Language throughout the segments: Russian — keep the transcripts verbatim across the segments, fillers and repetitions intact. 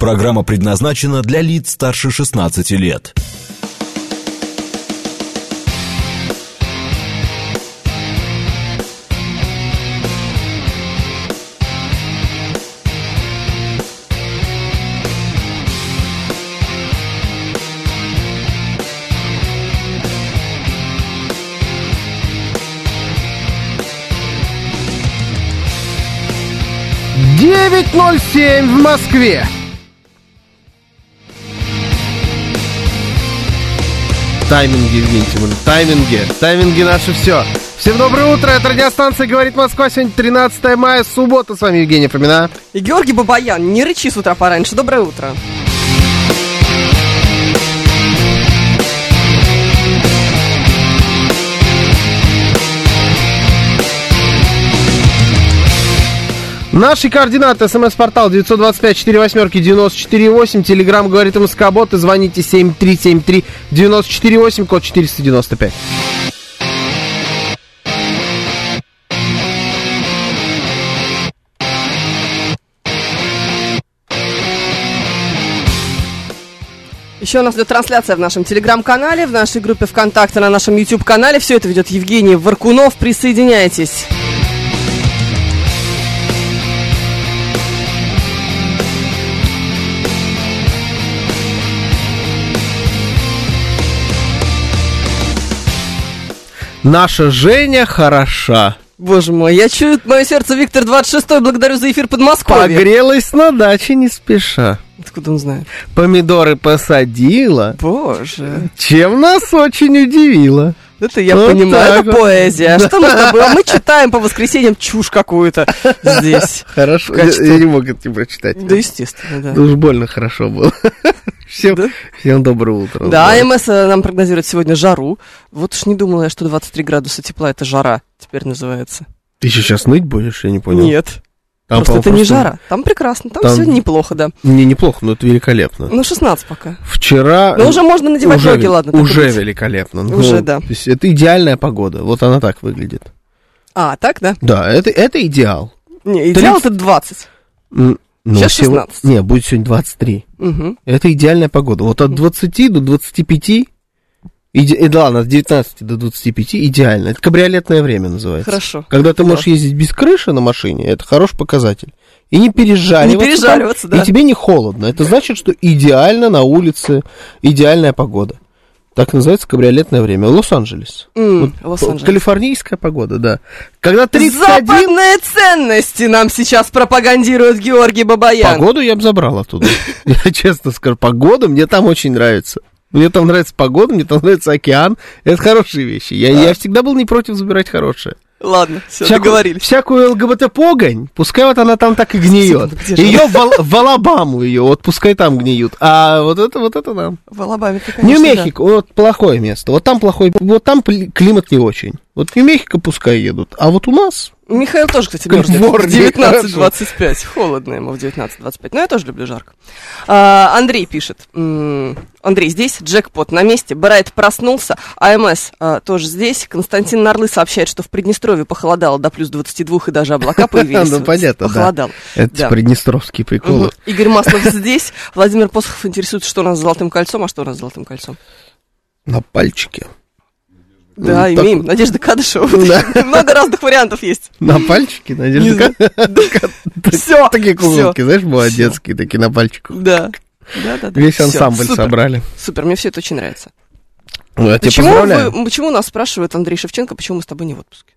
Программа предназначена для лиц старше шестнадцати лет. девять ноль семь в Москве. Тайминги, Евгений Тимурович, тайминги, тайминги наше все. Всем доброе утро, это радиостанция «Говорит Москва». Сегодня тринадцатое мая, суббота. С вами Евгений Фомин и Георгий Бабаян. Не рычи с утра пораньше. Доброе утро. Наши координаты: смс-портал девять два пять четыре восемь девять четыре восемь, телеграм «Говорит Москва» бот, и звоните семь три семь три девять четыре восемь, код четыреста девяносто пять. Еще у нас идет трансляция в нашем телеграм-канале, в нашей группе ВКонтакте, на нашем YouTube-канале. Все это ведет Евгений Варкунов. Присоединяйтесь. Наша Женя хороша. Боже мой, я чую мое сердце. Виктор двадцать шестой, благодарю за эфир Подмосковья. Погрелась на даче не спеша. Откуда он знает? Помидоры посадила. Боже. Чем нас очень удивило. Это я вот понимаю, это вот поэзия. Да. Что мы с тобой? Мы читаем по воскресеньям чушь какую-то здесь. Хорошо, я не мог это не прочитать. Да, естественно, да. Уж больно хорошо было. Всем, да? Всем доброго утра. Да, АМС нам прогнозирует сегодня жару. Вот уж не думала я, что двадцать три градуса тепла — это жара теперь называется. Ты сейчас ныть будешь, я не понял. Нет. Там просто это просто... не жара. Там прекрасно, там, там... сегодня неплохо, да. Не, неплохо, но это великолепно. Ну, шестнадцать пока. Вчера... Ну, уже можно надевать уже... ноги, ладно. Уже великолепно. Ну, уже, да. То есть это идеальная погода. Вот она так выглядит. А, так, да? Да, это, это идеал. Не, идеал тридцать... это двадцать. Ну, сейчас шестнадцать. Всего... Не, будет сегодня двадцать три. Угу. Это идеальная погода. Вот от двадцати до двадцати пяти... Иде... Да ладно, от девятнадцати до двадцати пяти идеально. Это кабриолетное время называется. Хорошо. Когда ты можешь, да, ездить без крыши на машине, это хороший показатель. И не пережариваться. Не пережариваться, там, да. И тебе не холодно. Это значит, что идеально на улице, идеальная погода. Так называется кабриолетное время. Лос-Анджелес. Mm, вот, Лос-Анджелес. Калифорнийская погода, да. Когда тридцать один... Западные ценности нам сейчас пропагандирует Георгий Бабаян. Погоду я бы забрал оттуда. Я честно скажу, погода мне там очень нравится. Мне там нравится погода, мне там нравится океан. Это хорошие вещи. Я, а? я всегда был не против забирать хорошее. Ладно, все, всякую, договорились. Всякую ЛГБТ-погонь, пускай вот она там так и гниет. Ее в, в Алабаму ее, вот пускай там гниют. А вот это, вот это нам. В Алабаме, конечно, Нью-Мексико, да. Вот плохое место. Вот там плохой, вот там климат не очень. Вот в Нью-Мексико пускай едут. А вот у нас... Михаил тоже, кстати, мерзнет. девятнадцать двадцать пять. Холодно ему в девятнадцать двадцать пять. Но я тоже люблю жарко. А, Андрей пишет. Андрей здесь, джекпот на месте. Брайт проснулся. АМС а, тоже здесь. Константин Нарлы сообщает, что в Приднестровье похолодало до плюс двадцати двух, и даже облака появились. Ну, понятно, похолодало. Да. Это да. Приднестровские приколы. Угу. Игорь Маслов здесь. Владимир Посохов интересуется, что у нас с Золотым кольцом. А что у нас с Золотым кольцом? На пальчике. Да, ну, имеем. Так... Надежда Кадышева. Да. Много разных вариантов есть. На пальчике Надежда Кадышева. Все. Такие куколки, знаешь, молодецкие, такие на пальчику. Да. Весь ансамбль собрали. Супер, мне все это очень нравится. Почему нас спрашивает Андрей Шевченко, почему мы с тобой не в отпуске?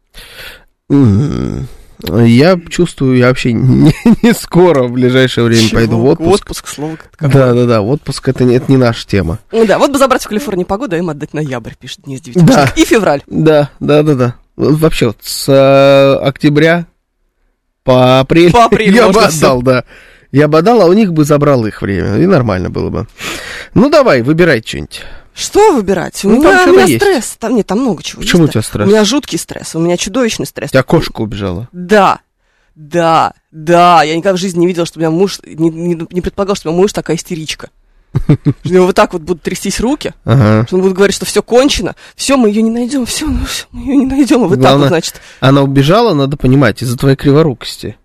Я чувствую, я вообще не, не скоро в ближайшее время Чего? пойду в отпуск. Отпуск, слово как-то. Да-да-да, отпуск это, это не наша тема. Ну да, вот бы забрать в Калифорнии погоду, а им отдать ноябрь, пишет Денис девять. Да. И февраль. Да-да-да-да. Вообще вот с э, октября по апрель, по апрель я бы отдал, все. Да. Я бы отдал, а у них бы забрал их время, и нормально было бы. Ну давай, выбирай что-нибудь. Что выбирать? У ну, меня, у меня стресс. Там, нет, там много чего. Почему есть, у тебя стресс? У меня жуткий стресс, у меня чудовищный стресс. У тебя кошка убежала? Да, да, да. Я никогда в жизни не видела, что у меня муж... Не, не, не предполагал, что у меня муж такая истеричка. У него вот так вот будут трястись руки, ага. Что он будет говорить, что все кончено, все, мы ее не найдем, все, ну, все мы ее не найдем. А вот главное, так вот, значит... Она убежала, надо понимать, из-за твоей криворукости.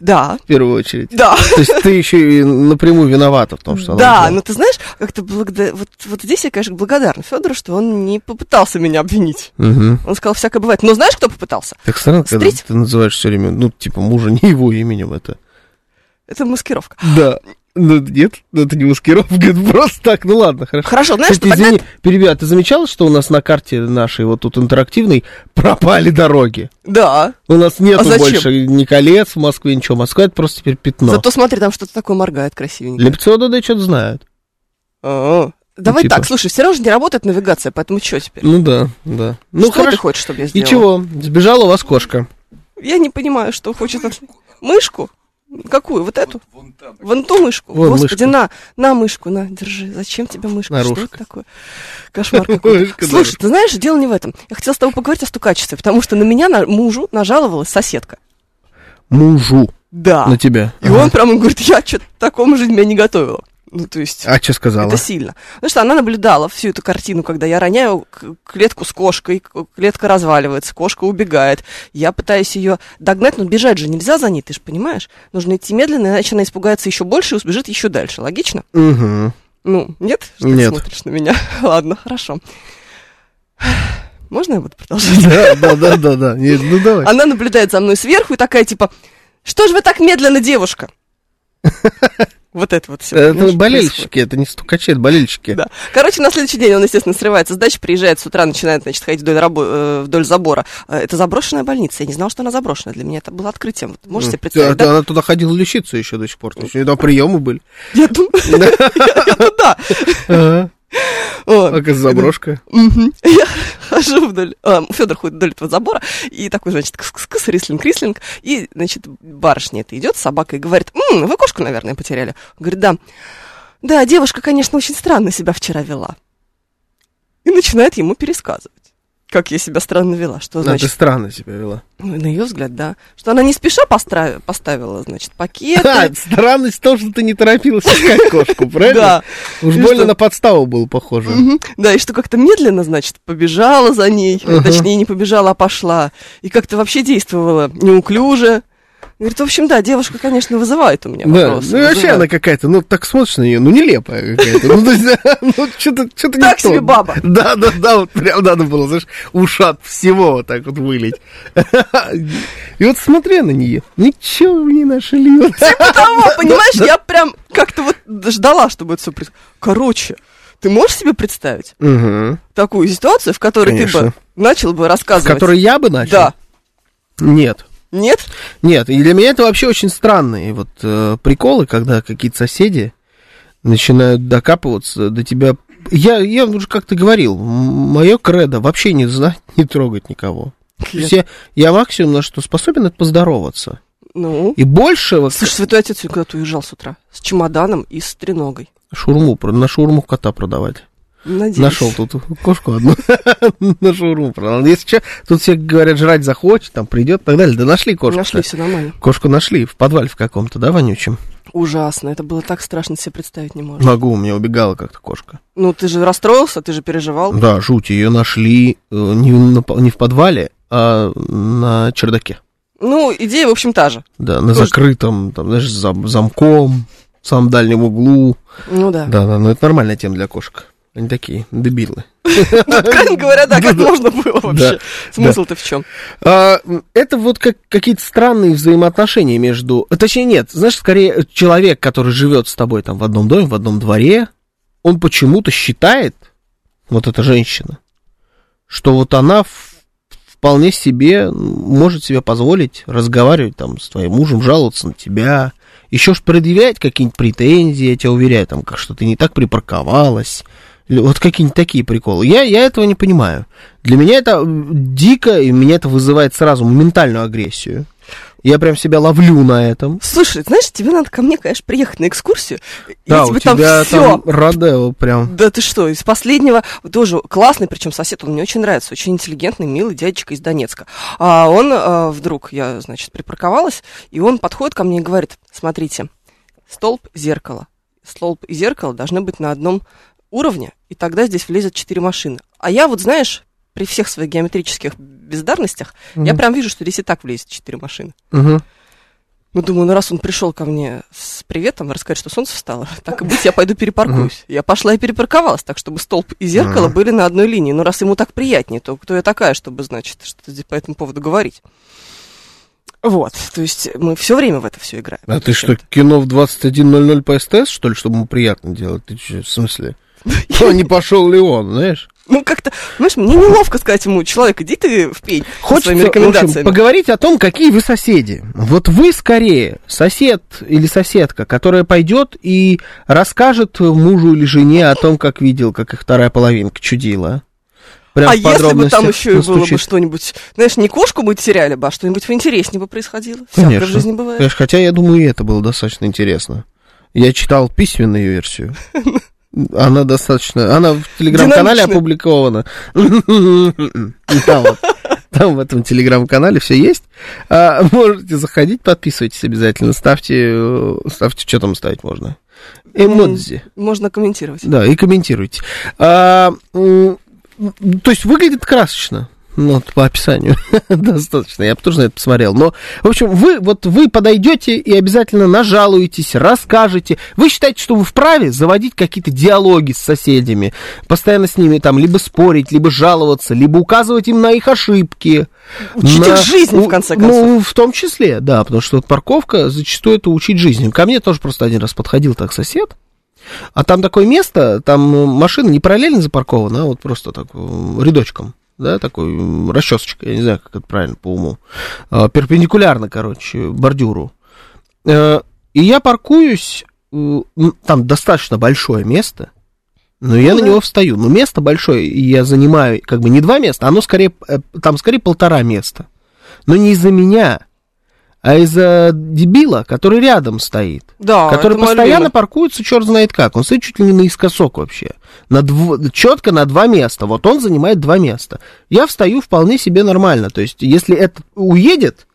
Да. В первую очередь. Да. То есть ты еще и напрямую виновата в том, что она... Да, но ты знаешь, как-то благодар... вот, вот здесь я, конечно, благодарна Федору, что он не попытался меня обвинить. Угу. Он сказал, всякое бывает. Но знаешь, кто попытался? Так странно, Встреть... когда ты называешь все время, ну, типа, мужа не его именем, это... Это маскировка. Да. Ну, нет, это не маскировка, это просто так, ну ладно, хорошо. Хорошо, знаешь, кстати, что извини, тогда... перебью, а ты замечала, что у нас на карте нашей, вот тут интерактивной, пропали дороги? Да. У нас нету а больше ни колец в Москве, ничего. Москва — это просто теперь пятно. Зато смотри, там что-то такое моргает красивенько. Лепциоды, да, что-то знают. А-а-а. Давай типа. Так, слушай, все равно же не работает навигация, поэтому что теперь? Ну да, да. Ну, что хорошо. Ты хочешь, чтобы я сделала? Ничего, сбежала у вас кошка. Я не понимаю, что хочет от... Мышку? Какую? Вот эту? Вон, вон, там, вон ту мышку? Вон, господи, мышку. На, на мышку, на, держи. Зачем тебе мышка? Нарушка. Что это такое? Кошмар какой. Слушай, ты знаешь, дело не в этом. Я хотела с тобой поговорить о стукачестве, потому что на меня, на мужу, нажаловалась соседка. Мужу? Да. На тебя? И он прямо говорит, я что-то такому жизни меня не готовила. Ну, то есть... А что сказала? Это сильно. Потому что она наблюдала всю эту картину, когда я роняю клетку с кошкой, клетка разваливается, кошка убегает. Я пытаюсь ее догнать, но бежать же нельзя за ней, ты же понимаешь? Нужно идти медленно, иначе она испугается еще больше и убежит еще дальше. Логично? Угу. Ну, нет? Что нет. Ты смотришь на меня? Ладно, хорошо. Можно я буду продолжать? Да, да, да, да. Ну, давай. Она наблюдает за мной сверху и такая, типа, что же вы так медленно, девушка? Вот это вот все. Это болельщики, происходит. Это не стукачи, это болельщики. Да. Короче, на следующий день он, естественно, срывается с дачи, приезжает с утра, начинает, значит, ходить вдоль, рабо- вдоль забора. Это заброшенная больница. Я не знала, что она заброшенная. Для меня это было открытием. Вот, можете себе представить, а, да? Она туда ходила лечиться еще до сих пор. У нее там приемы были. Я туда. Оказывается, заброшка. Я хожу вдоль... Федор ходит вдоль этого забора, и такой, значит, кс-кс-кс, рислинг-рислинг, и, значит, барышня эта идет с собакой и говорит, «М, вы кошку, наверное, потеряли». Говорит, да. Да, девушка, конечно, очень странно себя вчера вела. И начинает ему пересказывать, как я себя странно вела. Что, значит... Она странно себя вела. Ну, на ее взгляд, да. Что она не спеша поставила, поставила, значит, пакеты. Да, странность в том, что ты не торопилась искать кошку, правильно? Да. Уж больно на подставу было похоже. Да, и что как-то медленно, значит, побежала за ней. Точнее, не побежала, а пошла. И как-то вообще действовала неуклюже. Говорит, в общем, да, девушка, конечно, вызывает у меня вопросы. Да, ну и вообще она какая-то, ну так смотришь на нее, ну нелепая какая-то. Ну, то есть, ну что-то не то. Так себе баба. Да, да, да, вот прям надо было, знаешь, ушат всего вот так вот вылить. И вот смотря на нее, ничего не нашли. Типа того, понимаешь, я прям как-то вот ждала, чтобы это все происходило. Короче, ты можешь себе представить такую ситуацию, в которой ты бы начал бы рассказывать? В которой я бы начал? Да. Нет. Нет? Нет, и для меня это вообще очень странные вот э, приколы, когда какие-то соседи начинают докапываться до тебя. Я, я уже как-то говорил, мое кредо вообще не знать, не трогать никого. Я, я максимум на что способен, это поздороваться. Ну? И больше... Вот... Слушай, святой отец, когда ты уезжал с утра? С чемоданом и с треногой. Шаурму, на шаурму кота продавать. Надеюсь. Нашел тут кошку одну на шаурму продал. Если что, тут все говорят, жрать захочет, там придет и так далее. Да нашли кошку. Нашли, все нормально. Кошку нашли в подвале в каком-то, да, вонючем? Ужасно, это было так страшно, себе представить не можешь. Могу, у меня убегала как-то кошка. Ну, ты же расстроился, ты же переживал. Да, жуть, ее нашли не, не в подвале, а на чердаке. Ну, идея, в общем, та же. Да, на Тоже... закрытом, там, знаешь, за замком, в самом дальнем углу. Ну да. Да, да, но это нормальная тема для кошек. Они такие дебилы. Крайне говоря, да, как можно было вообще. Смысл-то в чем? Это вот какие-то странные взаимоотношения между... Точнее, нет, знаешь, скорее человек, который живет с тобой там в одном доме, в одном дворе, он почему-то считает, вот эта женщина, что вот она вполне себе может себе позволить разговаривать там с твоим мужем, жаловаться на тебя, еще ж предъявлять какие-нибудь претензии, я тебя уверяю, там, что ты не так припарковалась. Вот какие-нибудь такие приколы. Я, я этого не понимаю. Для меня это дико, и меня это вызывает сразу моментальную агрессию. Я прям себя ловлю на этом. Слушай, знаешь, тебе надо ко мне, конечно, приехать на экскурсию. Да, у тебя там Родео прям. Да ты что, из последнего тоже классный, причем сосед, он мне очень нравится, очень интеллигентный, милый дядечка из Донецка. А он а, вдруг, я, значит, припарковалась, и он подходит ко мне и говорит, смотрите, столб, зеркало. Столб и зеркало должны быть на одном... уровня, и тогда здесь влезет четыре машины. А я вот, знаешь, при всех своих геометрических бездарностях, mm-hmm. я прям вижу, что здесь и так влезет четыре машины. Mm-hmm. Ну, думаю, ну раз он пришел ко мне с приветом, рассказать, что солнце встало, так и быть, я пойду перепаркуюсь. Я пошла и перепарковалась, так, чтобы столб и зеркало были на одной линии. Но раз ему так приятнее, то кто я такая, чтобы, значит, что-то здесь по этому поводу говорить. Вот, то есть мы все время в это все играем. А ты что, кино в двадцать один ноль ноль по СТС, что ли, чтобы ему приятно делать? Ты что, в смысле? Ну, не пошел ли он, знаешь? Ну, как-то, знаешь, мне неловко сказать ему, человек, иди ты в пень. Хочется, своими рекомендациями. В общем, поговорить о том, какие вы соседи. Вот вы скорее сосед или соседка, которая пойдет и расскажет мужу или жене о том, как видел, как их вторая половинка чудила. Прям а если бы там еще настучит. И было бы что-нибудь, знаешь, не кошку бы теряли бы, а что-нибудь поинтереснее бы происходило. Конечно. В жизни бывает. Конечно, хотя я думаю, и это было достаточно интересно. Я читал письменную версию. Она достаточно... Она в телеграм-канале опубликована. Там, вот, там в этом телеграм-канале все есть. А, можете заходить, подписывайтесь обязательно. Ставьте... Ставьте, что там ставить можно? Эмодзи. Можно комментировать. Да, и комментируйте. А, то есть выглядит красочно. Ну, вот по описанию достаточно, я бы тоже на это посмотрел. Но, в общем, вы, вот вы подойдете и обязательно нажалуетесь, расскажете. Вы считаете, что вы вправе заводить какие-то диалоги с соседями, постоянно с ними там либо спорить, либо жаловаться, либо указывать им на их ошибки. Учить на... их жизни, ну, в конце концов. Ну, в том числе, да, потому что вот парковка зачастую это учить жизни. Ко мне тоже просто один раз подходил так сосед. А там такое место, там машина не параллельно запаркована, а вот просто так рядочком. Да, такой расчесочкой, я не знаю, как это правильно по уму, перпендикулярно, короче, бордюру. И я паркуюсь, там достаточно большое место, но я ну, на да. него встаю. Но место большое, и я занимаю как бы не два места, оно скорее, там скорее полтора места. Но не из-за меня, а из-за дебила, который рядом стоит. Да, который постоянно паркуется, черт знает как. Он стоит чуть ли не наискосок вообще. На дв... Четко на два места. Вот он занимает два места. Я встаю вполне себе нормально. То есть, если это уедет,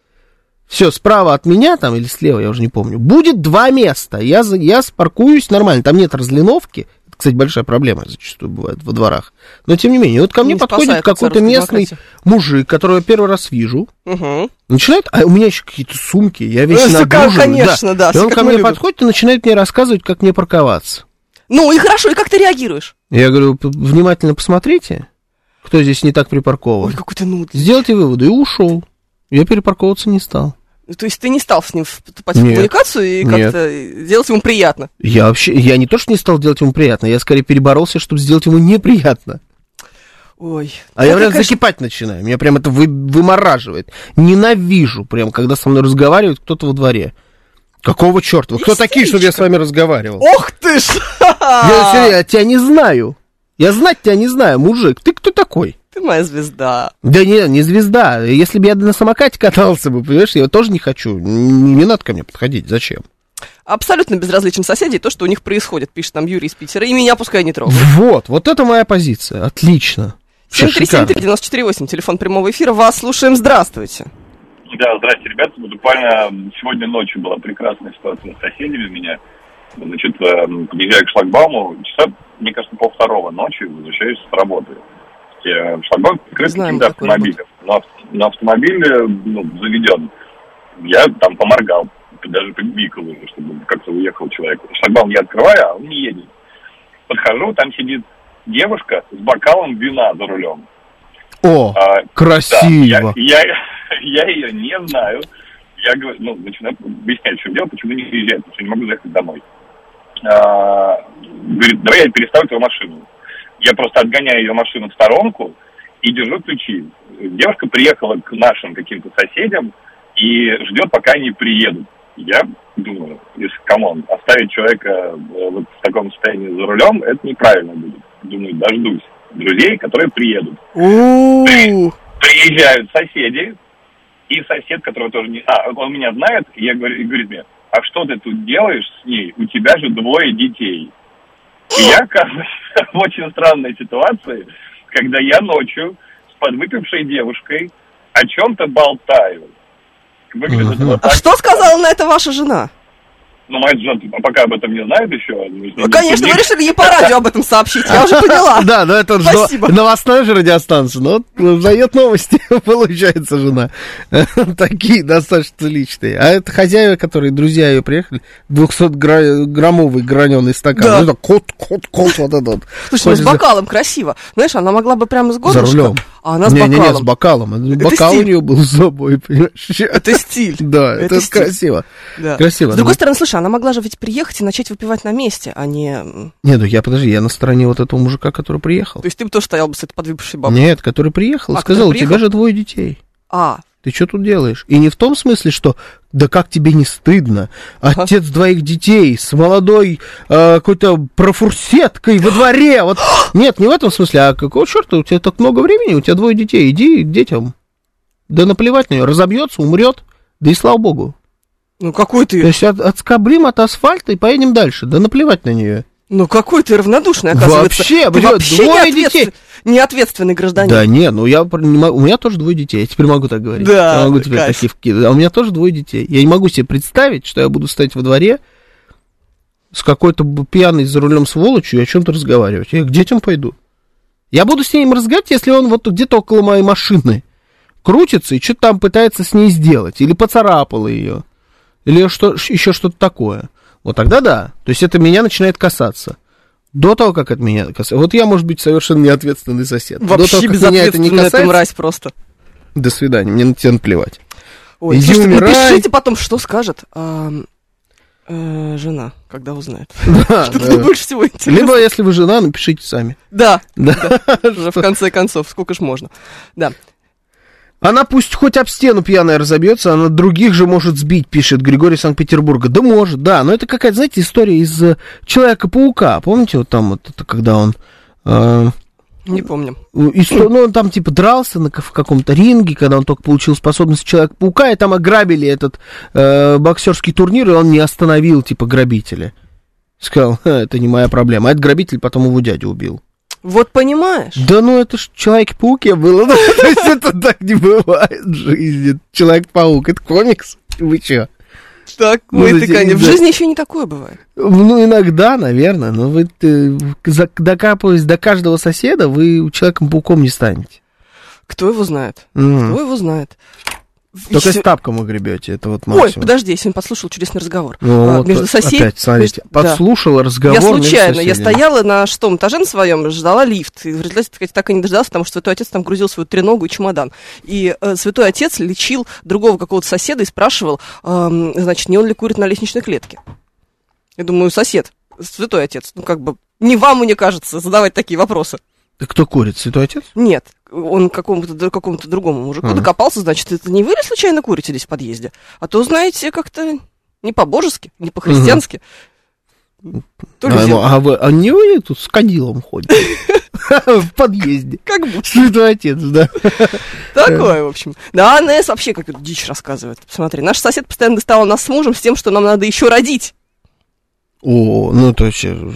все, справа от меня, там, или слева, я уже не помню, будет два места. Я, я спаркуюсь нормально. Там нет разлиновки. Это, кстати, большая проблема зачастую бывает во дворах. Но, тем не менее, вот ко мне не подходит какой-то местный демократии. мужик, которого я первый раз вижу. Угу. Начинает, а у меня еще какие-то сумки, я весь ну, нагружен. Конечно, да. да. И он ко мне любим. подходит и начинает мне рассказывать, как мне парковаться. Ну и хорошо, и как ты реагируешь? Я говорю, внимательно посмотрите, кто здесь не так припаркован. Ой, какой ты нудный. Сделайте выводы. И ушел. Я перепарковываться не стал. То есть ты не стал с ним вступать нет, в коммуникацию и как-то нет. делать ему приятно? Я вообще, я не то, что не стал делать ему приятно, я скорее переборолся, чтобы сделать ему неприятно. Ой. А я прям конечно... закипать начинаю, меня прям это вы, вымораживает. Ненавижу прям, когда со мной разговаривает кто-то во дворе. Какого черта? Вы кто такие, чтобы я с вами разговаривал? Ох ты ж! Я, я тебя не знаю. Я знать тебя не знаю, мужик. Ты кто такой? Ты моя звезда. Да не, не звезда. Если бы я на самокате катался бы, понимаешь, я тоже не хочу. Не, не надо ко мне подходить. Зачем? Абсолютно безразличен соседей то, что у них происходит, пишет нам Юрий из Питера. И меня пускай не трогают. Вот, вот это моя позиция. Отлично. семь три семь три девять четыре восемь, телефон прямого эфира. Вас слушаем. Здравствуйте. Да, здрасте, ребята. Буквально сегодня ночью была прекрасная ситуация с соседями у меня. Значит, подъезжаю к шлагбауму. Часа, мне кажется, пол второго ночи возвращаюсь с работы. Шлагбаум прикрыт каким-то автомобилем. Но, но автомобиль ну, заведен. Я там поморгал, даже подбикал уже, чтобы как-то уехал человек. Шлагбаум я открываю, а он не едет. Подхожу, там сидит девушка с бокалом вина за рулем. О, а, красиво! Да, я, я, я ее не знаю. Я говорю, ну, начинаю объяснять, в чем дело, почему не езжает, потому что не могу заехать домой. А, говорит, давай я переставлю твою машину. Я просто отгоняю ее машину в сторонку и держу ключи. Девушка приехала к нашим каким-то соседям и ждет, пока они приедут. Я думаю, если, камон, оставить человека вот в таком состоянии за рулем, это неправильно будет. Думаю, дождусь друзей, которые приедут. Приезжают соседи, и сосед, которого тоже не... А, он меня знает, и я говорю, и говорит мне, а что ты тут делаешь с ней? У тебя же двое детей. И я оказываюсь в очень странной ситуации, когда я ночью с подвыпившей девушкой о чем-то болтаю. Выглядит uh-huh. вот так. А что сказала на это ваша жена? но моя жена пока об этом не знает еще. Ну, конечно, вы решили не по радио об этом сообщить, я уже поняла. Да, но это новостная же радиостанция, но дает новости, получается, жена. Такие достаточно личные. А это хозяева, которые, друзья ее приехали, двухсотграммовый граненый стакан. Ну, кот, кот, кот, вот этот. Слушай, ну с бокалом красиво. Знаешь, она могла бы прямо с горлышком. За рулем. А она с бокалом. Не-не-не, с бокалом. Бокал у нее был с собой, понимаешь? Это стиль. Да, это красиво. Красиво. С другой стороны, слушай, она могла же ведь приехать и начать выпивать на месте, а не... Нет, ну я, подожди, я на стороне вот этого мужика, который приехал. То есть ты бы тоже стоял бы с этой подвыпившей бабой? Нет, который приехал, а, сказал, у тебя же двое детей. А. Ты что тут делаешь? И не в том смысле, что, да как тебе не стыдно? Отец а? двоих детей с молодой э, какой-то профурсеткой во дворе. Вот. Нет, не в этом смысле, а какого черта, у тебя так много времени, у тебя двое детей, иди к детям. Да наплевать на нее, разобьется, умрет, да и слава богу. Ну какой ты... То есть от, отскоблим от асфальта и поедем дальше. Да наплевать на нее. Ну какой ты равнодушный, оказывается. Вообще, блин, вообще двое неответствен... детей. Неответственный гражданин. Да не, ну я... У меня тоже двое детей, я теперь могу так говорить. Да, я могу теперь такие вкидывать. А у меня тоже двое детей. Я не могу себе представить, что я буду стоять во дворе с какой-то пьяной за рулем сволочью и о чем-то разговаривать. Я к детям пойду. Я буду с ним разговаривать, если он вот где-то около моей машины крутится и что-то там пытается с ней сделать. Или поцарапал ее. Или что, еще что-то такое. Вот тогда да. То есть это меня начинает касаться. До того, как это меня касается. Вот я, может быть, совершенно неответственный сосед. Вообще до того, как меня это не касается. Ты мразь просто. До свидания, мне на тебя наплевать. Ой, иди слушайте, умирай. Напишите потом, что скажет а, э, жена, когда узнает. Да, что да. Мне больше всего интересно. Либо, если вы жена, напишите сами. Да. Да. Да. Уже в конце концов, сколько ж можно. Да. Она пусть хоть об стену пьяная разобьется, она других же может сбить, пишет Григорий Санкт-Петербурга. Да может, да, но это какая-то, знаете, история из Человека-паука. Помните, вот там вот это, когда он... Э, Не помню. И, ну, он там типа дрался на, в каком-то ринге, когда он только получил способность Человека-паука, и там ограбили этот э, боксерский турнир, и он не остановил типа грабителя. Сказал, это не моя проблема. А этот грабитель потом его дядю убил. Вот понимаешь? Да ну это ж Человек-паук я был. То есть это так не бывает в жизни. Человек-паук, это комикс. Вы чё? Такой ты, конечно. В жизни еще не такое бывает. Ну иногда, наверное. Но вы, докапываясь до каждого соседа, вы Человеком-пауком не станете. Кто его знает? Кто его знает? Только с тапком вы гребете, это вот максимум. Ой, подожди, я сегодня подслушала чудесный разговор. Ну, а, вот между соседями. Опять, смотрите, между... подслушала да. разговор. Я случайно, я стояла на шестом этаже на своем, ждала лифт. И в результате так и не дождалась, потому что святой отец там грузил свою треногу и чемодан. И э, святой отец лечил другого какого-то соседа и спрашивал, э, значит, не он ли курит на лестничной клетке. Я думаю, сосед, святой отец, ну как бы не вам, мне кажется, задавать такие вопросы. Да кто курит, святой отец? Нет. Он к какому-то, какому-то другому мужику а. докопался, значит, это не вы ли случайно курите здесь в подъезде? А то, знаете, как-то не по-божески, не по-христиански. Угу. А, ну, а, вы, а не вы тут с кадилом ходите? В подъезде. Как будто. Святой отец, да. Такое, в общем. Да, АНС вообще как дичь рассказывает. Посмотри, наш сосед постоянно доставал нас с мужем с тем, что нам надо еще родить. О, ну то есть... Ну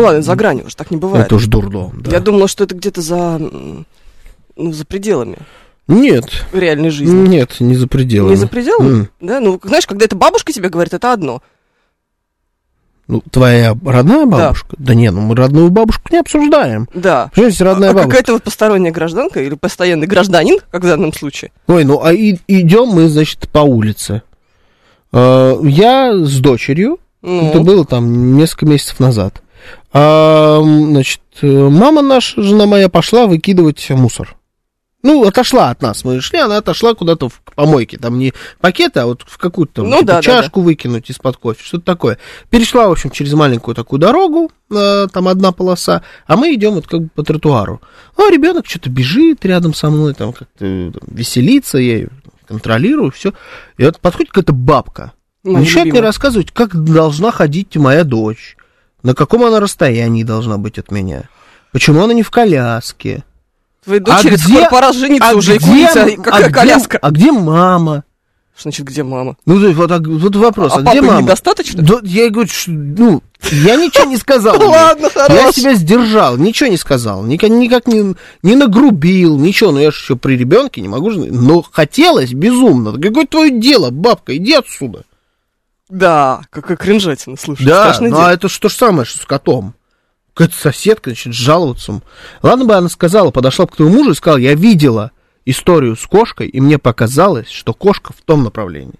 ладно, за гранью уже так не бывает. Это уж дурдом, да. Я думала, что это где-то за... Ну, за пределами. Нет. В реальной жизни. Нет, не за пределами. Не за пределами? Mm. Да, ну, знаешь, когда эта бабушка тебе говорит, это одно. Ну, твоя родная бабушка? Да, да не, ну мы родную бабушку не обсуждаем. Да. Понимаете, родная а, бабушка. Какая-то вот посторонняя гражданка или постоянный гражданин, как в данном случае. Ой, ну, а и, идем мы, значит, по улице. А, я с дочерью, ну. Это было там несколько месяцев назад. А, значит, мама наша, жена моя, пошла выкидывать мусор. Ну, отошла от нас, мы шли, она отошла куда-то в помойке, там не пакеты, а вот в какую-то ну, типа, да, чашку да, да. выкинуть из-под кофе, что-то такое. Перешла, в общем, через маленькую такую дорогу, там одна полоса, а мы идем вот как бы по тротуару. А ребенок что-то бежит рядом со мной, там как-то там, веселится, я ее контролирую, все. И вот подходит какая-то бабка, начинает мне рассказывать, как должна ходить моя дочь. На каком она расстоянии должна быть от меня? Почему она не в коляске? Твоей дочери а скоро пора жениться а уже, где, и курица, и какая а коляска? Где, а где мама? Что значит, где мама? Ну, вот, вот вопрос, а, а где мама? А папы недостаточно? Да, я ей говорю, что, ну, я ничего не сказал. Ладно, хорошо. Я себя сдержал, ничего не сказал, никак не нагрубил, ничего. Но я же еще при ребенке не могу. Но хотелось безумно. Какое твое дело, бабка, иди отсюда. Да, какая кринжатина, слушай. Да, ну а это то же самое, что с котом. Какая-то соседка, значит, жаловаться. Ладно бы она сказала, подошла к твоему мужу и сказала, я видела историю с кошкой, и мне показалось, что кошка в том направлении.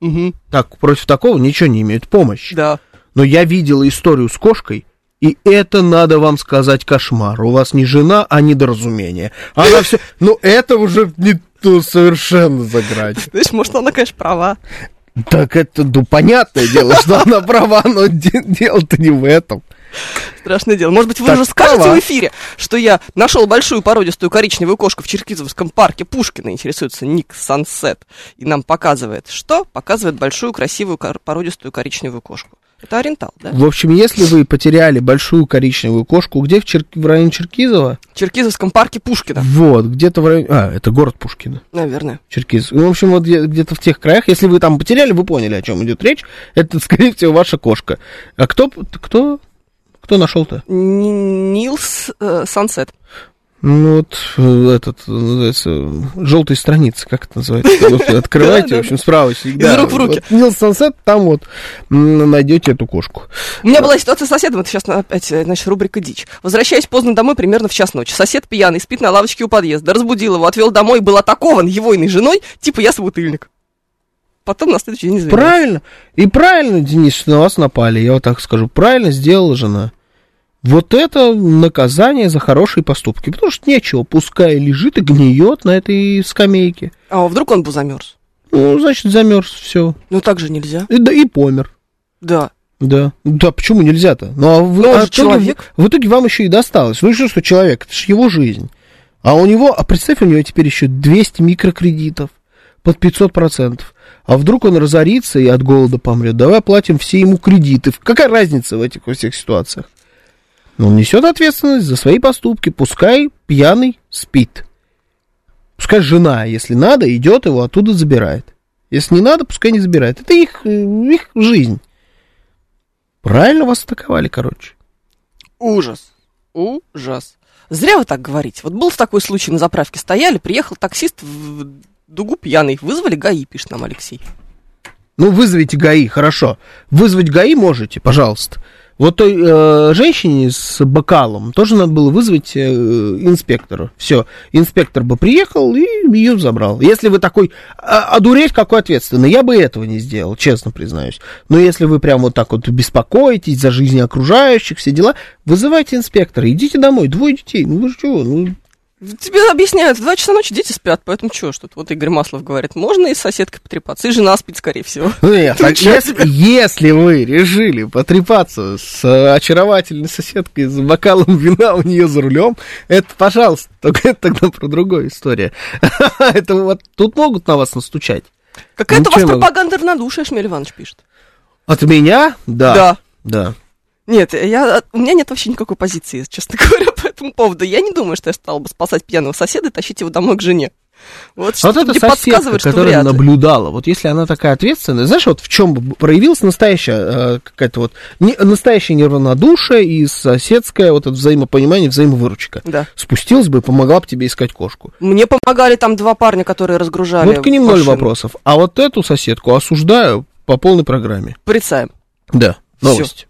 Угу. Так, против такого ничего не имеет помощи. Да. Но я видела историю с кошкой, и это, надо вам сказать, кошмар. У вас не жена, а недоразумение. Она все... Ну, это уже не то совершенно за грань. Знаешь, может, она, конечно, права. Так это, ну, понятное дело, что она права, но дело-то не в этом. Страшное дело. Может быть, вы уже скажете в эфире, что я нашел большую породистую коричневую кошку в Черкизовском парке Пушкина, интересуется Никс Сансет, и нам показывает, что? Показывает большую, красивую, породистую коричневую кошку. Это ориентал, да? В общем, если вы потеряли большую коричневую кошку, где в, Чер... в районе Черкизова? В Черкизовском парке Пушкина. Вот, где-то в районе... А, это город Пушкина. Наверное. Черкизов. В общем, вот где-то в тех краях, если вы там потеряли, вы поняли, о чем идет речь. Это, скорее всего, ваша кошка. А кто... Кто, кто нашел-то? Нилс э, Сансет. Ну, вот этот, называется, желтые страницы, как это называется, вот открываете, в общем, справочник. Из рук в руки. Нилс Сансет, там вот найдете эту кошку. У меня была ситуация с соседом, это сейчас опять, значит, рубрика «Дичь». Возвращаясь поздно домой, примерно в час ночи. Сосед пьяный, спит на лавочке у подъезда. Разбудил его, отвел домой, был атакован его иной женой, типа я собутыльник. Потом на следующий день извинился. Правильно, и правильно, Денис, что на вас напали, я вот так скажу, правильно сделала жена. Вот это наказание за хорошие поступки. Потому что нечего, пускай лежит и гниет на этой скамейке. А вдруг он бы замерз? Ну, значит, замерз, все. Ну, так же нельзя. И, да, и помер. Да. Да. Да, почему нельзя-то? Ну, а вы, а человек... В, в итоге вам еще и досталось. Ну, и что, что человек? Это же его жизнь. А у него, а представь, у него теперь еще двести микрокредитов под пятьсот процентов. А вдруг он разорится и от голода помрет? Давай оплатим все ему кредиты. Какая разница в этих во всех ситуациях? Но он несет ответственность за свои поступки. Пускай пьяный спит. Пускай жена, если надо, идет его оттуда забирает. Если не надо, пускай не забирает. Это их, их жизнь. Правильно вас атаковали, короче. Ужас. Ужас. Зря вы так говорите. Вот был такой случай, на заправке стояли, приехал таксист в дугу пьяный. Вызвали ГАИ, пишет нам Алексей. Ну, вызовите ГАИ, хорошо. Вызвать ГАИ можете, пожалуйста. Вот той э, женщине с бокалом тоже надо было вызвать э, инспектора. Все, инспектор бы приехал и ее забрал. Если вы такой, а, одуреть какой ответственный, я бы этого не сделал, честно признаюсь. Но если вы прям вот так вот беспокоитесь за жизнь окружающих, все дела, вызывайте инспектора, идите домой, двое детей, ну вы же чего, ну... Тебе объясняют, в два часа ночи дети спят, поэтому чё, что тут? Вот Игорь Маслов говорит, можно и с соседкой потрепаться, и жена спит, скорее всего. Нет, а если, если вы решили потрепаться с очаровательной соседкой с бокалом вина у нее за рулем, это, пожалуйста, только это тогда про другую историю. Это вот тут могут на вас настучать. Какая-то у вас пропаганда равнодушия, Шмель Иванович пишет. От меня? Да. Да. Да. Нет, я, у меня нет вообще никакой позиции, честно говоря, по этому поводу. Я не думаю, что я стала бы спасать пьяного соседа и тащить его домой к жене. Вот, вот это соседка, которая наблюдала. Вот если она такая ответственная, знаешь, вот в чем проявилась настоящая э, какая-то вот не, настоящая неравнодушие и соседское вот это взаимопонимание, взаимовыручка. Да. Спустилась бы и помогла бы тебе искать кошку. Мне помогали там два парня, которые разгружали. Вот к ним машину. Ноль вопросов. А вот эту соседку осуждаю по полной программе. Порицаем. Да. Новость. Всё.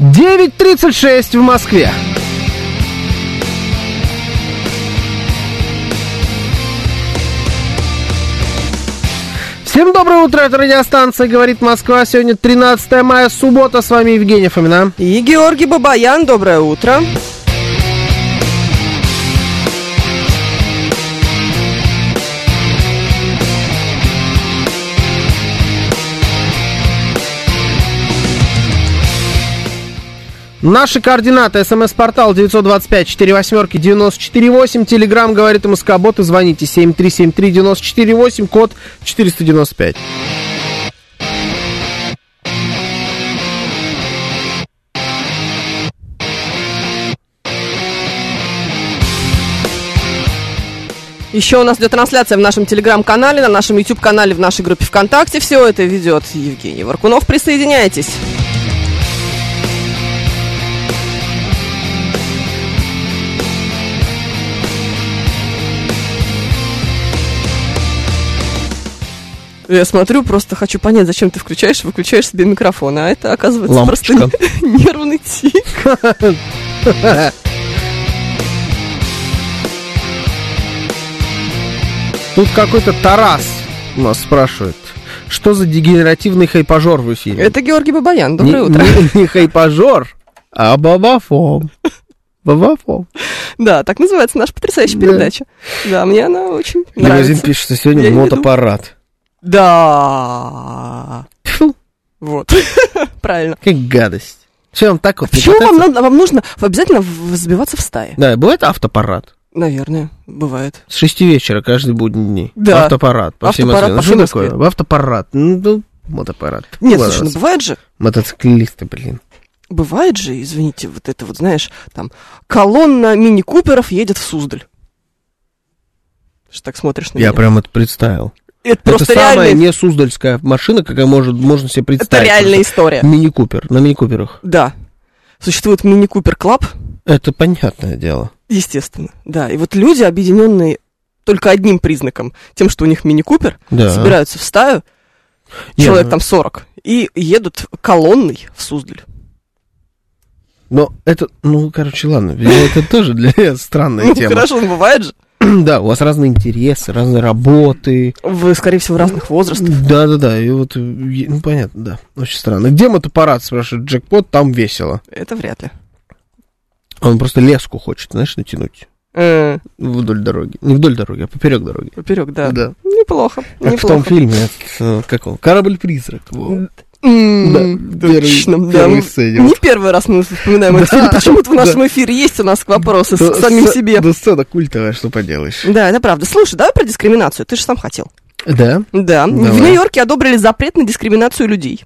девять тридцать шесть в Москве. Всем доброе утро, это радиостанция «Говорит Москва». Сегодня тринадцатое мая, суббота. С вами Евгений Фомин. И Георгий Бабаян. Доброе утро. Наши координаты. СМС-портал девять два пять четыре восемь девять четыре восемь. Телеграм «Говорит Москва». Боты, звоните семь три семь три девять четыре восемь, код четыреста девяносто пять. Еще у нас идет трансляция в нашем Телеграм-канале, на нашем YouTube-канале, в нашей группе ВКонтакте. Все это ведет Евгений Варкунов. Присоединяйтесь. Я смотрю, просто хочу понять, зачем ты включаешь и выключаешь себе микрофон. А это, оказывается, лампочка. Просто нервный тик. Тут какой-то Тарас нас спрашивает, что за дегенеративный хайпажор в эфире? Это Георгий Бабаян, доброе не, утро. Не, не хайпажор, а бабафом. Бабафом. Да, так называется наша потрясающая передача. Да, мне она очень нравится. Магазин пишет, что сегодня мотоаппарат. Да. Вот, правильно. Как гадость. Все вам так вот. Почему вам нужно обязательно взбиваться в стае? Да, бывает автопарад. Наверное, бывает. С шести вечера каждый будний день. Да. Автопарад по всей Москве. Ну, что такое? Автопарад. Ну, мотопарад. Нет, слушай, ну бывает же. Мотоциклисты, блин. Бывает же, извините, вот это вот, знаешь, там, колонна мини-куперов едет в Суздаль. Что так смотришь на меня? Я прям это представил. Это, это просто самая реальный... не суздальская машина, какая может, можно себе представить. Это реальная история. Мини-купер, на мини-куперах. Да. Существует мини-купер клаб. Это понятное дело. Естественно, да. И вот люди, объединенные только одним признаком, тем, что у них мини-купер, да, собираются в стаю, я... человек там сорок, и едут колонной в Суздаль. Но это, ну, короче, ладно, это тоже для странная тема. Ну, хорошо, бывает же. Да, у вас разные интересы, разные работы. Вы, скорее всего, разных возрастов. Да-да-да, и вот, ну, понятно, да, очень странно. Где мотопарад, спрашивает Джекпот, там весело. Это вряд ли. Он просто леску хочет, знаешь, натянуть э. вдоль дороги. Не вдоль дороги, а поперек дороги. Поперек, да. да. Неплохо. Как неплохо. В том фильме, от, как он, «Корабль-призрак». Вот. Mm, да, точно, первый, да. Первый не первый раз мы вспоминаем этот фильм. Почему-то в нашем эфире есть у нас вопросы с самим себе. Да, сцена культовая, что поделаешь. Да, это правда. Слушай, давай про дискриминацию. Ты же сам хотел. Да? Да. В Нью-Йорке одобрили запрет на дискриминацию людей.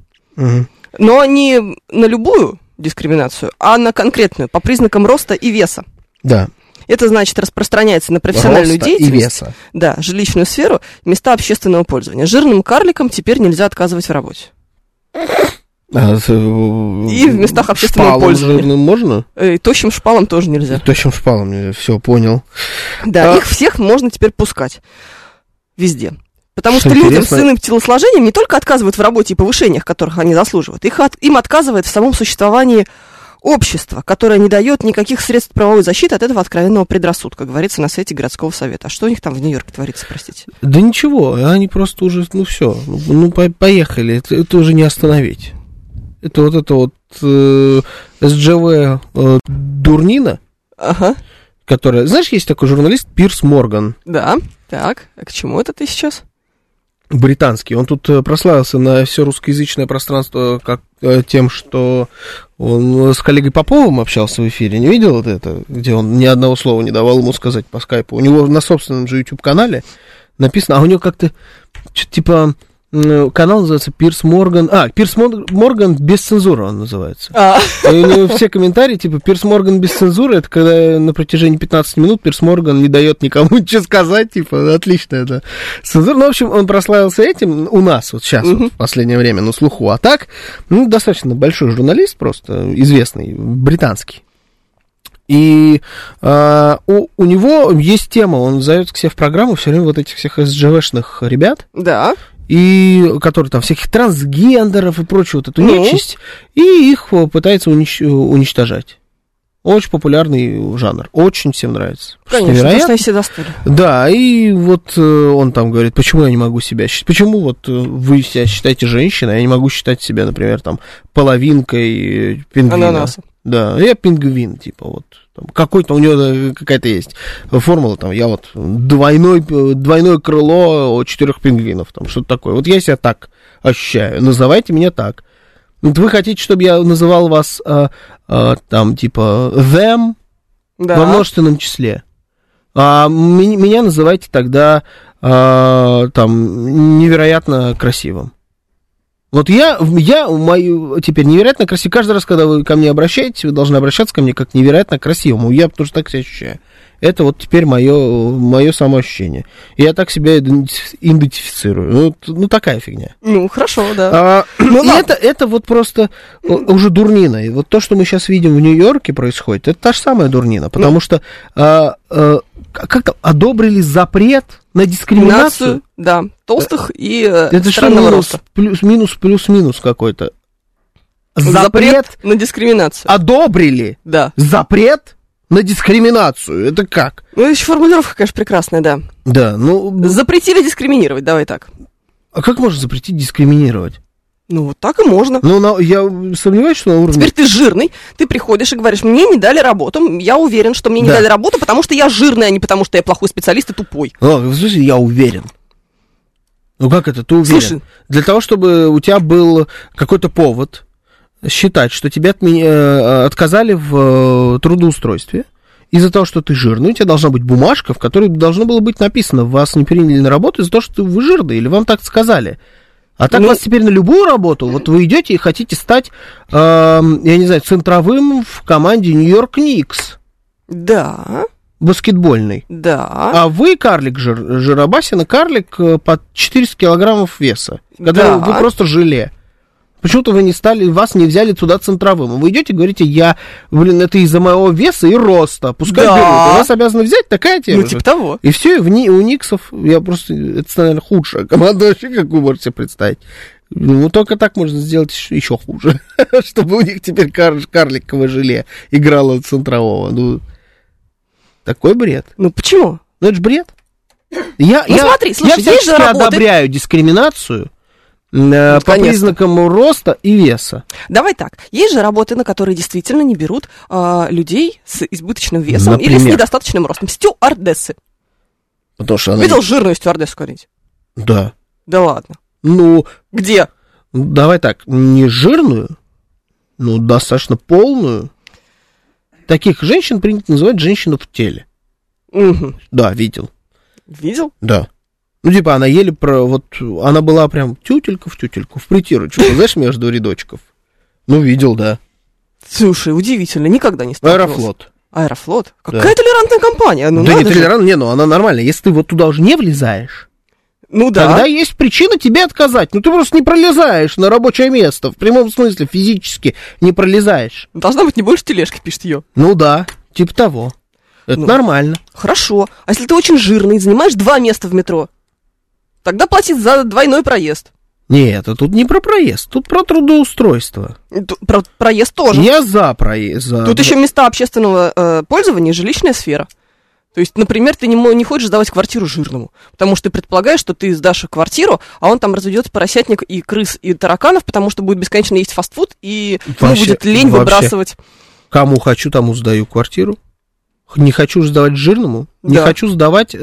Но не на любую дискриминацию, а на конкретную, по признакам роста и веса. Да. Это значит, распространяется на профессиональную роста деятельность, и веса. Да, жилищную сферу, места общественного пользования. Жирным карликам теперь нельзя отказывать в работе. А, и в местах общественного пользования. Жирным можно? И тощим шпалом тоже нельзя. И тощим шпалом, все, понял. Да, а... их всех можно теперь пускать везде. Потому что, что людям с иным телосложением не только отказывают в работе и повышениях, которых они заслуживают, их от, им отказывает в самом существовании общества, которое не дает никаких средств правовой защиты от этого откровенного предрассудка, говорится на сайте городского совета. А что у них там в Нью-Йорке творится, простите? Да ничего, они просто уже, ну все, ну поехали, это, это уже не остановить. Это вот это вот э, СЖВ э, дурнина, ага. которая, знаешь, есть такой журналист Пирс Морган. Да, так, а к чему это ты сейчас? Британский. Он тут прославился на все русскоязычное пространство как, тем, что он с коллегой Поповым общался в эфире. Не видел вот это? Где он ни одного слова не давал ему сказать по скайпу. У него на собственном же YouTube-канале написано, а у него как-то, типа, канал называется Пирс Морган. А, Пирс Морган без цензуры он называется. А. И у него все комментарии, типа, Пирс Морган без цензуры, это когда на протяжении пятнадцати минут Пирс Морган не дает никому ничего сказать, типа, отлично это цензура. Ну, в общем, он прославился этим у нас вот сейчас, угу. вот, в последнее время, на слуху. А так, ну, достаточно большой журналист просто, известный, британский. И а, у, у него есть тема, он зовет к себе в программу все время вот этих всех эс джи ви-шных ребят. Да. И которые там всяких трансгендеров и прочую вот эту нечисть, и их пытается унич- уничтожать. Очень популярный жанр, очень всем нравится. Конечно, потому что все достали. Да, и вот он там говорит, почему я не могу себя считать, почему вот вы себя считаете женщиной, а я не могу считать себя, например, там, половинкой пингвина. Ананаса. Да, я пингвин, типа, вот, там, какой-то у него какая-то есть формула, там, я вот двойной, двойное крыло от четырех пингвинов, там, что-то такое. Вот я себя так ощущаю, называйте меня так. Вот вы хотите, чтобы я называл вас, а, а, там, типа, them да. во множественном числе, а ми- меня называйте тогда, а, там, невероятно красивым. Вот я, я мою теперь невероятно красиво. Каждый раз, когда вы ко мне обращаетесь, вы должны обращаться ко мне как невероятно красивому. Я потому что так себя ощущаю. Это вот теперь мое, мое самоощущение. Я так себя идентифицирую. Ну, ну такая фигня. Ну, хорошо, да. А, ну, и это, это вот просто уже дурнина. И вот то, что мы сейчас видим в Нью-Йорке происходит, это та же самая дурнина. Потому ну. что а, а, как-то одобрили запрет на дискриминацию. Да, толстых и это странного роста. Минус, плюс-минус какой-то. Запрет, запрет на дискриминацию. Одобрили. Да. Запрет на дискриминацию. Это как? Ну, еще формулировка, конечно, прекрасная, да. Да, ну... Запретили дискриминировать, давай так. А как можно запретить дискриминировать? Ну, вот так и можно. Ну, на, я сомневаюсь, что на уровне... Теперь ты жирный, ты приходишь и говоришь, мне не дали работу, я уверен, что мне не да. дали работу, потому что я жирный, а не потому что я плохой специалист и тупой. А, в смысле, я уверен. Ну, как это, ты уверен? Слушай... Для того, чтобы у тебя был какой-то повод... считать, что тебя отказали в трудоустройстве из-за того, что ты жирный, у тебя должна быть бумажка, в которой должно было быть написано, вас не приняли на работу из-за того, что вы жирный, или вам так сказали. А так ну, вас теперь на любую работу, вот вы идете и хотите стать, э, я не знаю, центровым в команде Нью-Йорк Никс. Да. Баскетбольный. Да. А вы карлик жир, жиробасина, карлик под четыреста килограммов веса, когда да. вы просто желе. Почему-то вы не стали, вас не взяли туда центровым. Вы идете и говорите, я, блин, это из-за моего веса и роста. Пускай да. берут. А вас обязаны взять, такая тема. Ну, типа того. И все, и в ни, у Никсов, я просто, это, наверное, худшая команда вообще, как вы можете себе представить. Ну, только так можно сделать еще хуже. Чтобы у них теперь кар- карликовое желе играло центрового. Ну, такой бред. Ну, почему? Ну, это же бред. Я, ну, я, смотри, слушай, я здесь же работает. одобряю дискриминацию. Ну, по конечно. признакам роста и веса. Давай так, есть же работы, на которые действительно не берут а, людей с избыточным весом. Например? Или с недостаточным ростом. Стюардессы. Потому что она... Видел жирную стюардессу говорить? Да. Да ладно. Ну... Где? Давай так, не жирную, но достаточно полную. Таких женщин принято называть женщину в теле. Угу. Да, видел. Видел? Да. Ну, типа, она еле про... Вот она была прям тютелька в тютельку, в притирочку, знаешь, между рядочков. Ну, видел, да. Слушай, удивительно, никогда не сталкивался. Аэрофлот. Аэрофлот? Какая да. толерантная компания. Ну, да не толерантная, не, ну, она нормальная. Если ты вот туда уже не влезаешь, ну, да. тогда есть причина тебе отказать. Ну, ты просто не пролезаешь на рабочее место. В прямом смысле, физически не пролезаешь. Должна быть не больше тележки, пишет ее. Ну, да, типа того. Это ну, нормально. Хорошо. А если ты очень жирный, занимаешь два места в метро? Тогда платить за двойной проезд. Нет, а тут не про проезд, тут про трудоустройство. Про проезд тоже. Я за проезд. За... Тут еще места общественного э, пользования, жилищная сфера. То есть, например, ты не, не хочешь сдавать квартиру жирному, потому что ты предполагаешь, что ты сдашь квартиру, а он там разведет поросятник и крыс, и тараканов, потому что будет бесконечно есть фастфуд, и вообще, ему будет лень вообще. выбрасывать. Кому хочу, тому сдаю квартиру. Не хочу сдавать жирному, да. не хочу сдавать,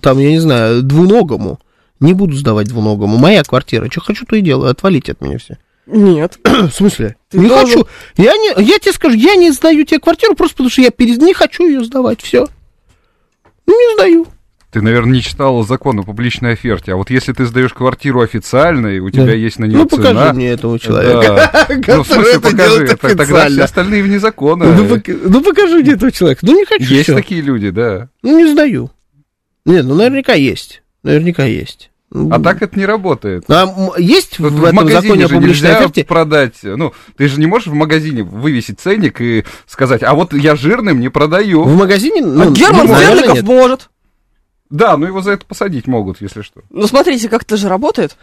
там, я не знаю, двуногому. Не буду сдавать двуногому. Моя квартира. Что хочу, то и делаю. Отвалите от меня все. Нет. В смысле? Ты не должен... хочу. Я, не, я тебе скажу, я не сдаю тебе квартиру, просто потому что я перез... не хочу ее сдавать. Все. Не сдаю. Ты, наверное, не читала закон о публичной оферте. А вот если ты сдаешь квартиру официально, и у тебя да. есть на нее ну, цена... Ну, покажи мне этого человека, который это делает официально. Тогда все остальные вне закона. Ну, покажи мне этого человека. Ну, не хочу. Есть такие люди, да. Ну, не сдаю. Нет, ну, наверняка есть. Наверняка есть. А так это не работает. А есть вот в, в этом законе о публичной оферте? Продать. Ну, ты же не можешь в магазине вывесить ценник и сказать, а вот я жирным не продаю. В магазине? Ну, а Герман Ценников может. Да, но его за это посадить могут, если что. Ну, смотрите, как это же работает.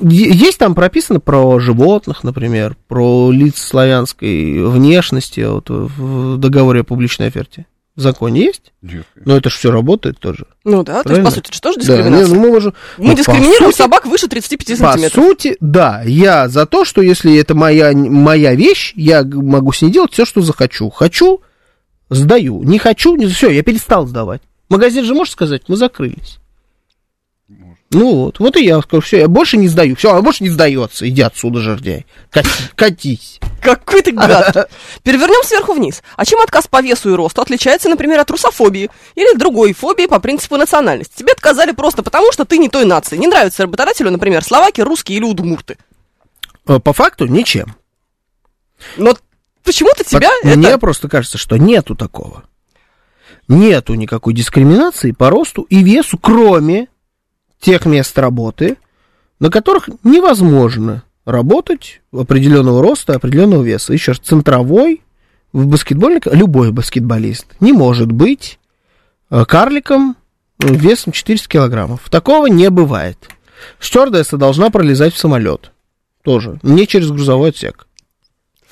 Есть там прописано про животных, например, про лиц славянской внешности вот, в договоре о публичной оферте. В законе есть? Нет. Но это же все работает тоже. Ну да, правильно? То есть, по сути, это же тоже дискриминация. Да, не, ну, мы можем... мы ну, дискриминируем сути, собак выше тридцати пяти сантиметров. По сути, да. Я за то, что если это моя, моя вещь, я могу с ней делать все, что захочу. Хочу, сдаю. Не хочу, не... все, я перестал сдавать. Магазин же, можешь сказать, мы закрылись. Может. Ну вот, вот и я скажу, все, я больше не сдаю. Все, она больше не сдается. Иди отсюда, жердяй. Катись. Катись. Какой ты гад. Перевернем сверху вниз. А чем отказ по весу и росту отличается, например, от русофобии или другой фобии по принципу национальности? Тебе отказали просто потому, что ты не той нации. Не нравится работодателю, например, словаки, русские или удмурты. По факту ничем. Но почему-то тебя... По- это... Мне просто кажется, что нету такого. нету никакой дискриминации по росту и весу, кроме тех мест работы, на которых невозможно работать определенного роста, определенного веса. Еще раз, центровой в баскетболе, любой баскетболист не может быть карликом весом четыреста килограммов. Такого не бывает. Стюардесса должна пролезать в самолет. Тоже. Не через грузовой отсек.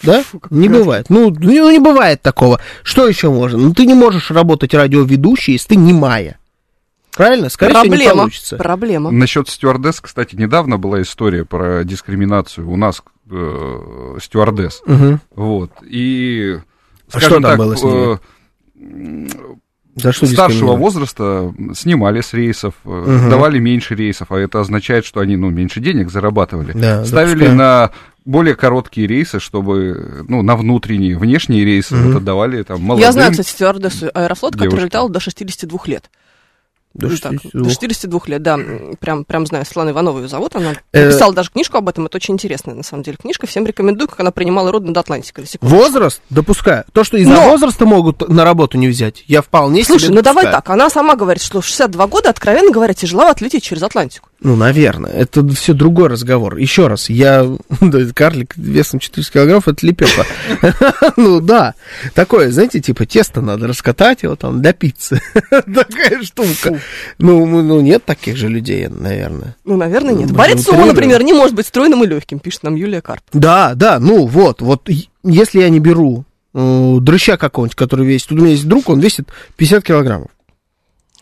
Да? Фу, не красиво. Бывает. Ну, ну, не бывает такого. Что еще можно? Ну, ты не можешь работать радиоведущей, если ты немая. Правильно? Скорее Проблема. всего, не получится. Проблема. Насчет стюардесс, кстати, недавно была история про дискриминацию у нас э, стюардесс. Угу. Вот. И, а что там так, было с ними? Э, За что старшего возраста снимали с рейсов, угу. давали меньше рейсов, а это означает, что они ну, меньше денег зарабатывали. Да, ставили допускаем. на более короткие рейсы, чтобы, ну, на внутренние, внешние рейсы угу. вот отдавали там молодым. Я знаю, кстати, стюардессу Аэрофлот, которая летала до шестидесяти двух лет. До, ну, шестидесяти двух. Так, до шестидесяти двух лет, да, прям, прям знаю, Светлана Иванова ее зовут, она написала даже книжку об этом, это очень интересная, на самом деле, книжка, всем рекомендую, как она принимала роды над Атлантикой. Возраст? Допускаю. То, что из-за Но... возраста могут на работу не взять, я вполне Слушай, себе Слушай, ну давай так, она сама говорит, что в шестьдесят два года, откровенно говоря, тяжеловато лететь через Атлантику. Ну, наверное, это все другой разговор. Еще раз, я, карлик весом четыреста килограммов, это лепёха. Ну, да, такое, знаете, типа тесто надо раскатать его там до пиццы. Такая штука. Ну, ну, нет таких же людей, наверное. Ну, наверное, нет. Борец с умом, например, не может быть стройным и легким, пишет нам Юлия Карп. Да, да, ну, вот, вот, если я не беру дрыща какого-нибудь, который весит, у меня есть друг, он весит пятьдесят килограммов.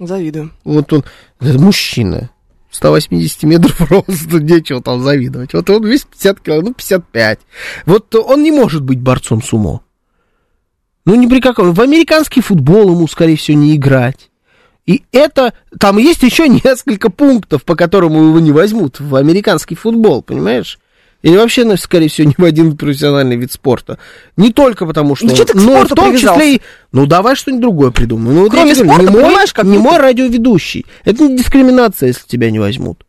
Завидую. Вот он, мужчина. сто восемьдесят метров роста, нечего там завидовать. Вот он весит пятьдесят килограммов, ну, пятьдесят пять. Вот он не может быть борцом с умо. Ну, ни при каком. В американский футбол ему, скорее всего, не играть. И это... Там есть еще несколько пунктов, по которым его не возьмут в американский футбол, понимаешь? Или вообще, скорее всего, ни в один профессиональный вид спорта. Не только потому, что... Ну, что ты к спорту привязался? В том числе и... Ну, давай что-нибудь другое придумаем. Ну, Кроме вот, спорта, не мой, понимаешь, как... Не мой радиоведущий. Это не дискриминация, если тебя не возьмут.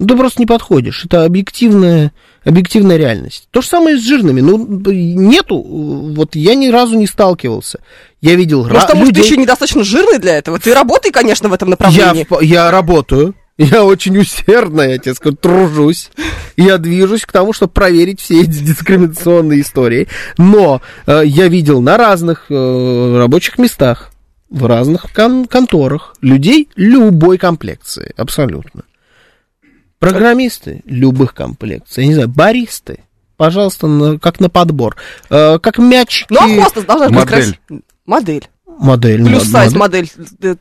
Ну, ты просто не подходишь. Это объективная, объективная реальность. То же самое и с жирными. Ну, нету... Вот я ни разу не сталкивался. Я видел... Может, ра- потому людей... что ты еще недостаточно жирный для этого? Ты работай, конечно, в этом направлении. Я, я работаю. Я очень усердно, я тебе скажу, тружусь. Я движусь к тому, чтобы проверить все эти дискриминационные истории. Но э, я видел на разных э, рабочих местах, в разных кон- конторах людей любой комплекции, абсолютно. Программисты любых комплекций, я не знаю, баристы, пожалуйста, на, как на подбор, э, как мячики. Ну, а хостес должна быть красивой. Модель. Модель. Плюс сайз модель,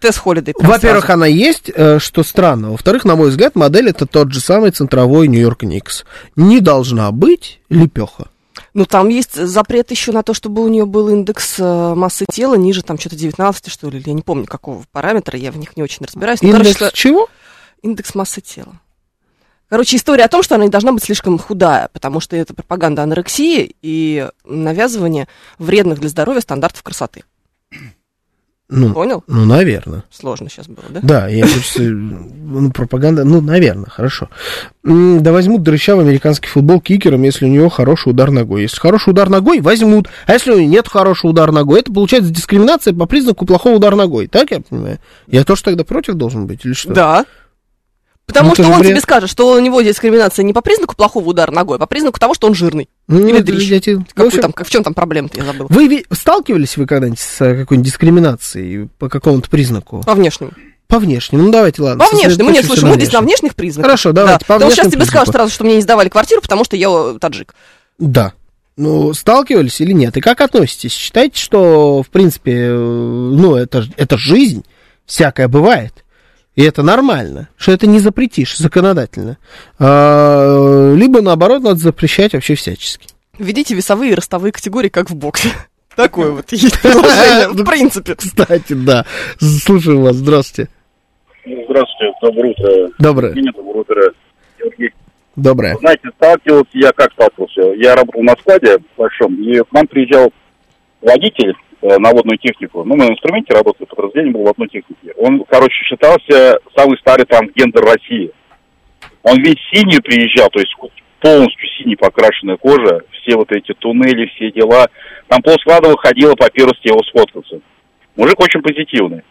Тесс Холидей. Во-первых, сразу. Она есть, что странно. Во-вторых, на мой взгляд, модель это тот же самый центровой Нью-Йорк Никс. Не должна быть лепеха. Ну, там есть запрет еще на то, чтобы у нее был индекс массы тела ниже, там, что-то девятнадцать, что ли, я не помню, какого параметра, я в них не очень разбираюсь. Но, индекс короче, чего? Индекс массы тела. Короче, история о том, что она не должна быть слишком худая, потому что это пропаганда анорексии и навязывание вредных для здоровья стандартов красоты. Ну, понял? Ну, наверное. Сложно сейчас было, да? Да, я просто... Ну, пропаганда... Ну, наверное, хорошо. Да возьмут дрыща в американский футбол кикером, если у него хороший удар ногой. Если хороший удар ногой, возьмут. А если у него нет хорошего удара ногой, это получается дискриминация по признаку плохого удара ногой. Так я понимаю? Я тоже тогда против должен быть или что? Да. Потому ну, что он бред. Тебе скажет, что у него дискриминация не по признаку плохого удара ногой, а по признаку того, что он жирный. Ну, или дрищ. Какой ну, там, в чем там проблема-то, я забыл. Вы сталкивались вы когда-нибудь с какой-нибудь дискриминацией по какому-то признаку? По внешнему. По внешнему, ну давайте, ладно. По внешнему, нет, слушай, мы здесь на внешних признаках. Хорошо, давайте, да. по внешнему. Потому что сейчас тебе скажут сразу, что мне не сдавали квартиру, потому что я таджик. Да. Ну, сталкивались или нет? И как относитесь? Считаете, что, в принципе, ну, это, это жизнь, всякое бывает. И это нормально, что это не запретишь законодательно. А, либо, наоборот, надо запрещать вообще всячески. Введите весовые и ростовые категории, как в боксе. Такое вот есть предложение, в принципе. Кстати, да. Слушаю вас. Здравствуйте. Здравствуйте. Доброе утро. Доброе. Доброе утро. Доброе. Знаете, сталкивался я как сталкивался. Я работал на складе большом, и к нам приезжал водитель на водную технику. Ну, мы на инструменте работали, подразделение было в одной технике. Он, короче, считался самый старый трансгендер России. Он весь синий приезжал, то есть полностью синий покрашенная кожа, все вот эти туннели, все дела. Там полсклада выходило по пирсу с его сфоткаться. Мужик очень позитивный.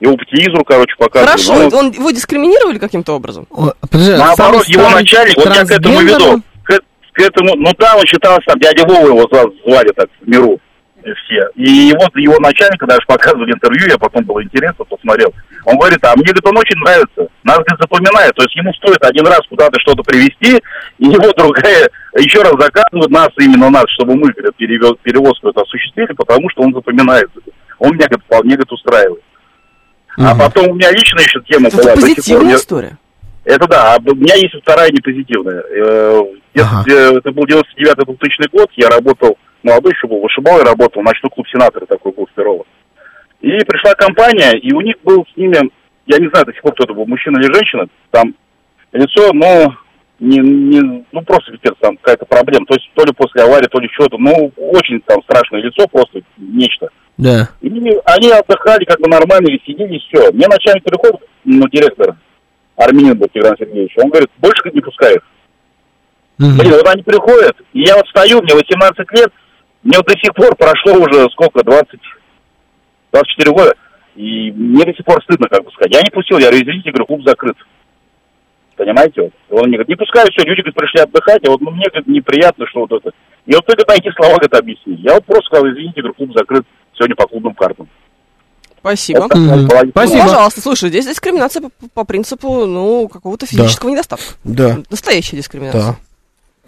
Его птизру, короче, показывают. Хорошо, он... Он, его дискриминировали каким-то образом? О, наоборот, его стар... начальник, вот я к этому веду. К, к этому, ну да, он считался там, дядя Вова его сразу звали так в миру все. И его, его начальника даже показывали интервью, я потом было интересно, посмотрел. Он говорит, а мне, говорит, он очень нравится, нас, говорит, запоминает. То есть ему стоит один раз куда-то что-то привезти, и его другая еще раз заказывают нас, именно нас, чтобы мы, говорит, перевез, перевозку это осуществили, потому что он запоминается. Он меня, говорит, вполне, говорит, устраивает. А угу. потом у меня лично еще тема это была... Это позитивная история? Это да, а у меня есть вторая непозитивная. Ага. Это был девяносто девятый год, я работал, молодой еще был, вышибал, я работал, ночной клуб «Сенатора» такой был в Перово. И пришла компания, и у них был с ними, я не знаю до сих пор, кто это был, мужчина или женщина, там лицо, ну, не, не, ну просто там какая-то проблема, то есть то ли после аварии, то ли что-то, ну, очень там страшное лицо, просто нечто. Да. И они отдыхали как бы нормально, и сидели, и все. Мне начальник приходит, ну, директор, армянин был Тигран Сергеевич, он говорит, больше не пускают. Mm-hmm. Блин, вот они приходят, и я вот стою, мне восемнадцать лет, мне вот до сих пор прошло уже сколько, двадцать, двадцать четыре года, и мне до сих пор стыдно, как бы сказать. Я не пустил, я извините, говорю, клуб закрыт. Понимаете? Вот. Он мне говорит, не пускаю, все, люди, говорит, пришли отдыхать, а вот ну, мне, говорит, неприятно, что вот это. И вот только эти слова, говорит, объясни. Я вот просто сказал, извините, говорю, клуб закрыт. Сегодня по клубным картам. Спасибо. Это, mm-hmm. Спасибо. Пожалуйста, слушай, здесь дискриминация по, по принципу, ну, какого-то физического да. недостатка. Да. Настоящая дискриминация.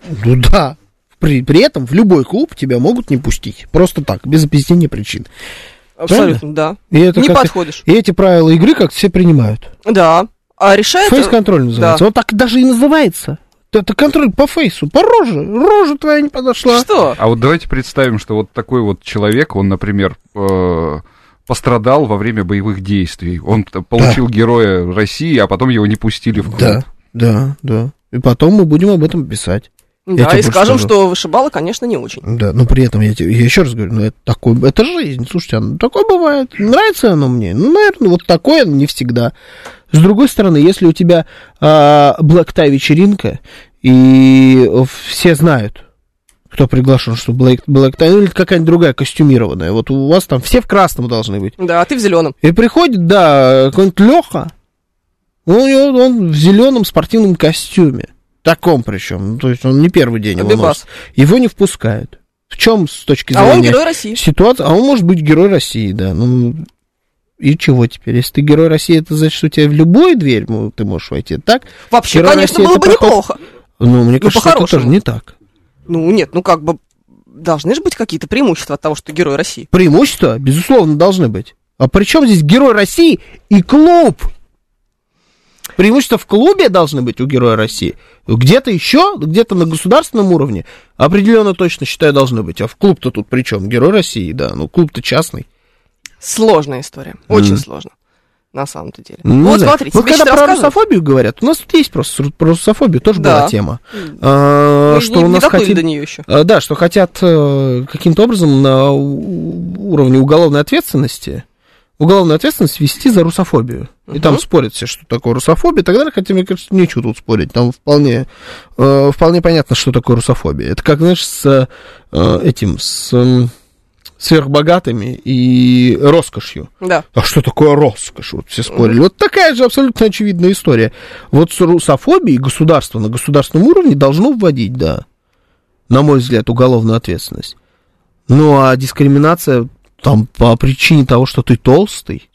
Да. Ну да. При, при этом в любой клуб тебя могут не пустить. Просто так, без объяснения причин. Абсолютно, правильно? Да. И это не подходишь. И эти правила игры как-то все принимают. Да. А решает... Фейс-контроль называется. Да. Он так даже и называется. Это контроль по фейсу, по роже. Рожа твоя не подошла. Что? А вот давайте представим, что вот такой вот человек, он, например, э- пострадал во время боевых действий. Он получил да. героя России, а потом его не пустили в клуб. Да, да, да. И потом мы будем об этом писать. Да, и скажем, скажу. Что вышибала, конечно, не очень. Да, но при этом я, тебе, я еще раз говорю, ну это такой, это жизнь, слушайте, оно такое бывает, нравится оно мне, ну, наверное, вот такое не всегда. С другой стороны, если у тебя а, блэк-тай-вечеринка, и все знают, кто приглашен, что блэк-тай, ну или какая-нибудь другая костюмированная, вот у вас там все в красном должны быть. Да, а ты в зеленом. И приходит, да, какой-нибудь Леха, он, он в зеленом спортивном костюме. Таком причем, то есть он не первый день его носит. Его не впускают. В чем с точки зрения... А он герой России. Ситуация... А он может быть герой России, да. Ну и чего теперь? Если ты герой России, это значит, что у тебя в любую дверь ну, ты можешь войти, так? Вообще, герой конечно, России, было бы проход... неплохо. Ну, мне ну, кажется, по-хорошему. Это тоже не так. Ну, нет, ну как бы должны же быть какие-то преимущества от того, что ты герой России. Преимущества, безусловно, должны быть. А при чем здесь герой России и клуб? Преимущества в клубе должны быть у Героя России. Где-то еще, где-то на государственном уровне, определенно точно, считаю, должны быть. А в клуб-то тут при чем? Герой России, да. Ну, клуб-то частный. Сложная история. Очень mm. сложно. На самом-то деле. Ну, вот да. смотрите. Вот когда про русофобию говорят, у нас тут есть просто про русофобию, тоже да. была тема. А, ну, что не, у нас не хотят, до нее еще. Да, что хотят каким-то образом на уровне уголовной ответственности... Уголовную ответственность ввести за русофобию. Uh-huh. И там спорят все, что такое русофобия и так далее. Хотя, мне кажется, нечего тут спорить. Там вполне, э, вполне понятно, что такое русофобия. Это как, знаешь, с э, этим, с э, сверхбогатыми и роскошью. Да. А что такое роскошь? Вот все спорили. Uh-huh. Вот такая же абсолютно очевидная история. Вот с русофобией государство на государственном уровне должно вводить, да, на мой взгляд, уголовную ответственность. Ну, а дискриминация... Там по причине того, что ты толстый.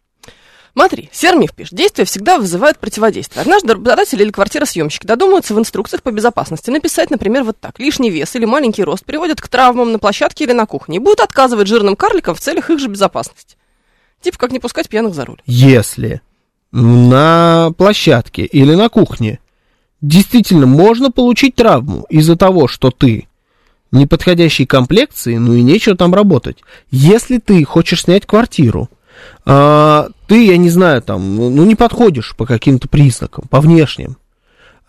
Смотри, Сермив пишет. Действия всегда вызывают противодействие. Однажды работодатель или квартиросъемщик додумаются в инструкциях по безопасности написать, например, вот так. Лишний вес или маленький рост приводят к травмам на площадке или на кухне и будут отказывать жирным карликам в целях их же безопасности. Типа, как не пускать пьяных за руль. Если на площадке или на кухне действительно можно получить травму из-за того, что ты неподходящей комплекции, ну и нечего там работать. Если ты хочешь снять квартиру, а, ты, я не знаю, там, ну не подходишь по каким-то признакам, по внешним,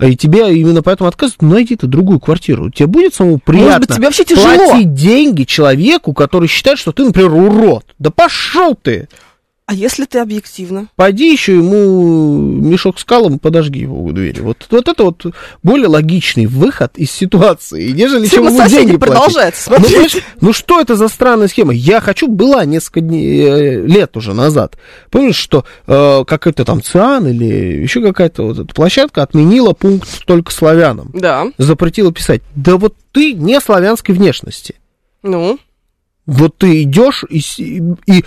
и тебе именно поэтому отказывают, ну найди ты другую квартиру. Тебе будет самому приятно. Может быть, тебе вообще тяжело платить деньги человеку, который считает, что ты, например, урод. Да пошел ты! А если ты объективно? Пойди еще ему мешок с калом, подожги его у двери. Вот, вот это вот более логичный выход из ситуации, нежели чем ему деньги платить. Ну, ну что это за странная схема? Я хочу, была несколько дней, лет уже назад. Помнишь, что э, какой-то там ЦИАН или еще какая-то вот эта площадка отменила пункт только славянам. Да. Запретила писать. Да вот ты не славянской внешности. Ну? Вот ты идешь и... и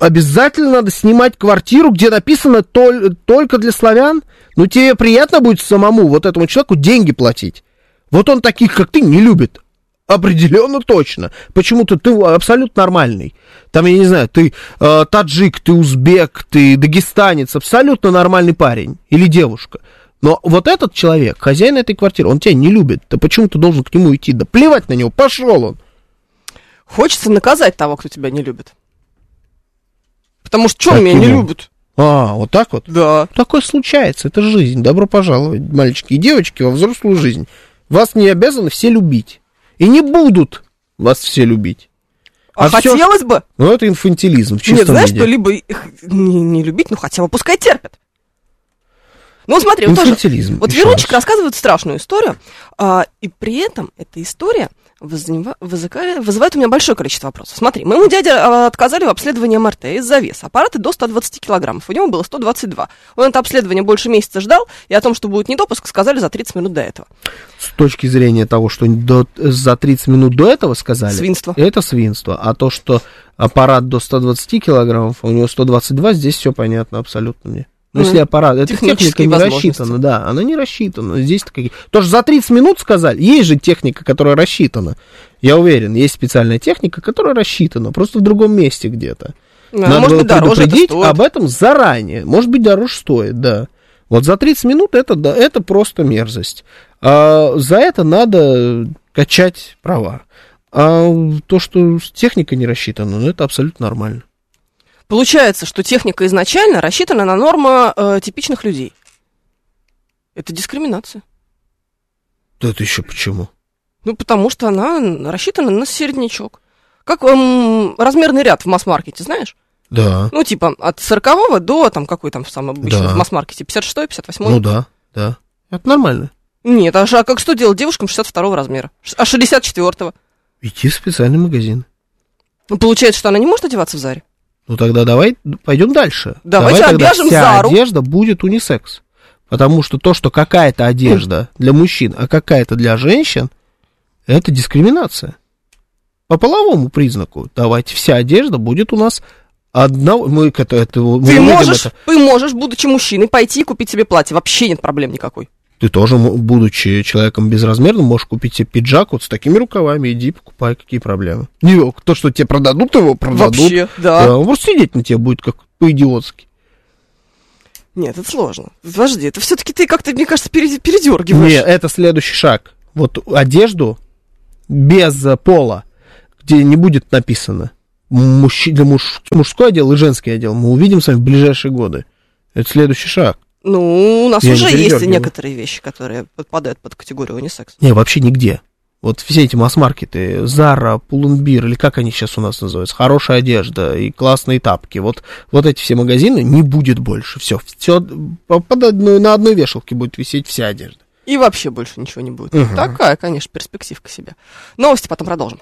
обязательно надо снимать квартиру, где написано толь, только для славян. Ну, тебе приятно будет самому вот этому человеку деньги платить. Вот он таких, как ты, не любит. Определенно точно. Почему-то ты абсолютно нормальный. Там, я не знаю, ты э, таджик, ты узбек, ты дагестанец. Абсолютно нормальный парень или девушка. Но вот этот человек, хозяин этой квартиры, он тебя не любит. Да почему ты должен к нему идти? Да плевать на него, пошел он. Хочется наказать того, кто тебя не любит. Потому что что меня не любят? А, вот так вот? Да. Такое случается, это жизнь. Добро пожаловать, мальчики и девочки, во взрослую жизнь. Вас не обязаны все любить. И не будут вас все любить. А, а хотелось все... бы? Ну, это инфантилизм в чистом виде. Нет, знаешь, виде. Что либо их не, не любить, ну хотя бы пускай терпят. Ну, смотри, вот тоже. Вот Верунчик рассказывает страшную историю, а, и при этом эта история вознима, вызыка, вызывает у меня большое количество вопросов. Смотри, моему дяде отказали в обследовании МРТ из-за веса. Аппараты до ста двадцати килограммов, у него было сто двадцать два. Он это обследование больше месяца ждал, и о том, что будет недопуск, сказали за тридцать минут до этого. С точки зрения того, что до, за тридцать минут до этого сказали, свинство. Это свинство. А то, что аппарат до ста двадцати килограммов, у него сто двадцать два, здесь все понятно абсолютно мне. Ну, mm-hmm. если аппарат, эта техника не рассчитана, да, она не рассчитана, здесь такие... Тоже за тридцать минут сказали, есть же техника, которая рассчитана, я уверен, есть специальная техника, которая рассчитана, просто в другом месте где-то. Yeah, надо может было предупредить это об этом заранее, может быть, дороже стоит, да. Вот за тридцать минут это, да, это просто мерзость, а за это надо качать права, а то, что техника не рассчитана, ну, это абсолютно нормально. Получается, что техника изначально рассчитана на нормы э, типичных людей. Это дискриминация. Да это еще почему? Ну, потому что она рассчитана на середнячок. Как эм, размерный ряд в масс-маркете, знаешь? Да. Ну, типа от сорокового до там, какой там самый обычный, да. В масс-маркете, пятьдесят шестой, пятьдесят восьмой. Ну да, да. Это нормально. Нет, а, а как что делать девушкам шестьдесят второго размера? А шестьдесят четвёртого? Идти в специальный магазин. Ну, получается, что она не может одеваться в Заре? Ну тогда давай пойдем дальше. Давайте давай тогда обяжем вся Зару. Одежда будет унисекс. Потому что то, что какая-то одежда для мужчин, а какая-то для женщин, это дискриминация. По половому признаку. Давайте вся одежда будет у нас одного. Мы к этому, мы ты, можешь, это... ты можешь, будучи мужчиной, пойти и купить себе платье. Вообще нет проблем никакой. Ты тоже, будучи человеком безразмерным, можешь купить себе пиджак вот с такими рукавами, иди покупай, какие проблемы. Не, то, что тебе продадут, его продадут. Вообще, да. да. Он просто сидеть на тебе будет как по-идиотски. Нет, это сложно. Подожди, это все-таки ты как-то, мне кажется, передергиваешь. Нет, это следующий шаг. Вот одежду без пола, где не будет написано мужч... для муж... мужской отдел и женский отдел, мы увидим с вами в ближайшие годы. Это следующий шаг. Ну, у нас я уже есть некоторые вещи, которые подпадают под категорию унисекс. Не, вообще нигде. Вот все эти масс-маркеты, Zara, Pull&Bear, или как они сейчас у нас называются, хорошая одежда и классные тапки, вот, вот эти все магазины не будет больше. Все, все под одной, на одной вешалке будет висеть вся одежда. И вообще больше ничего не будет. Угу. Такая, конечно, перспективка себе. Новости потом продолжим.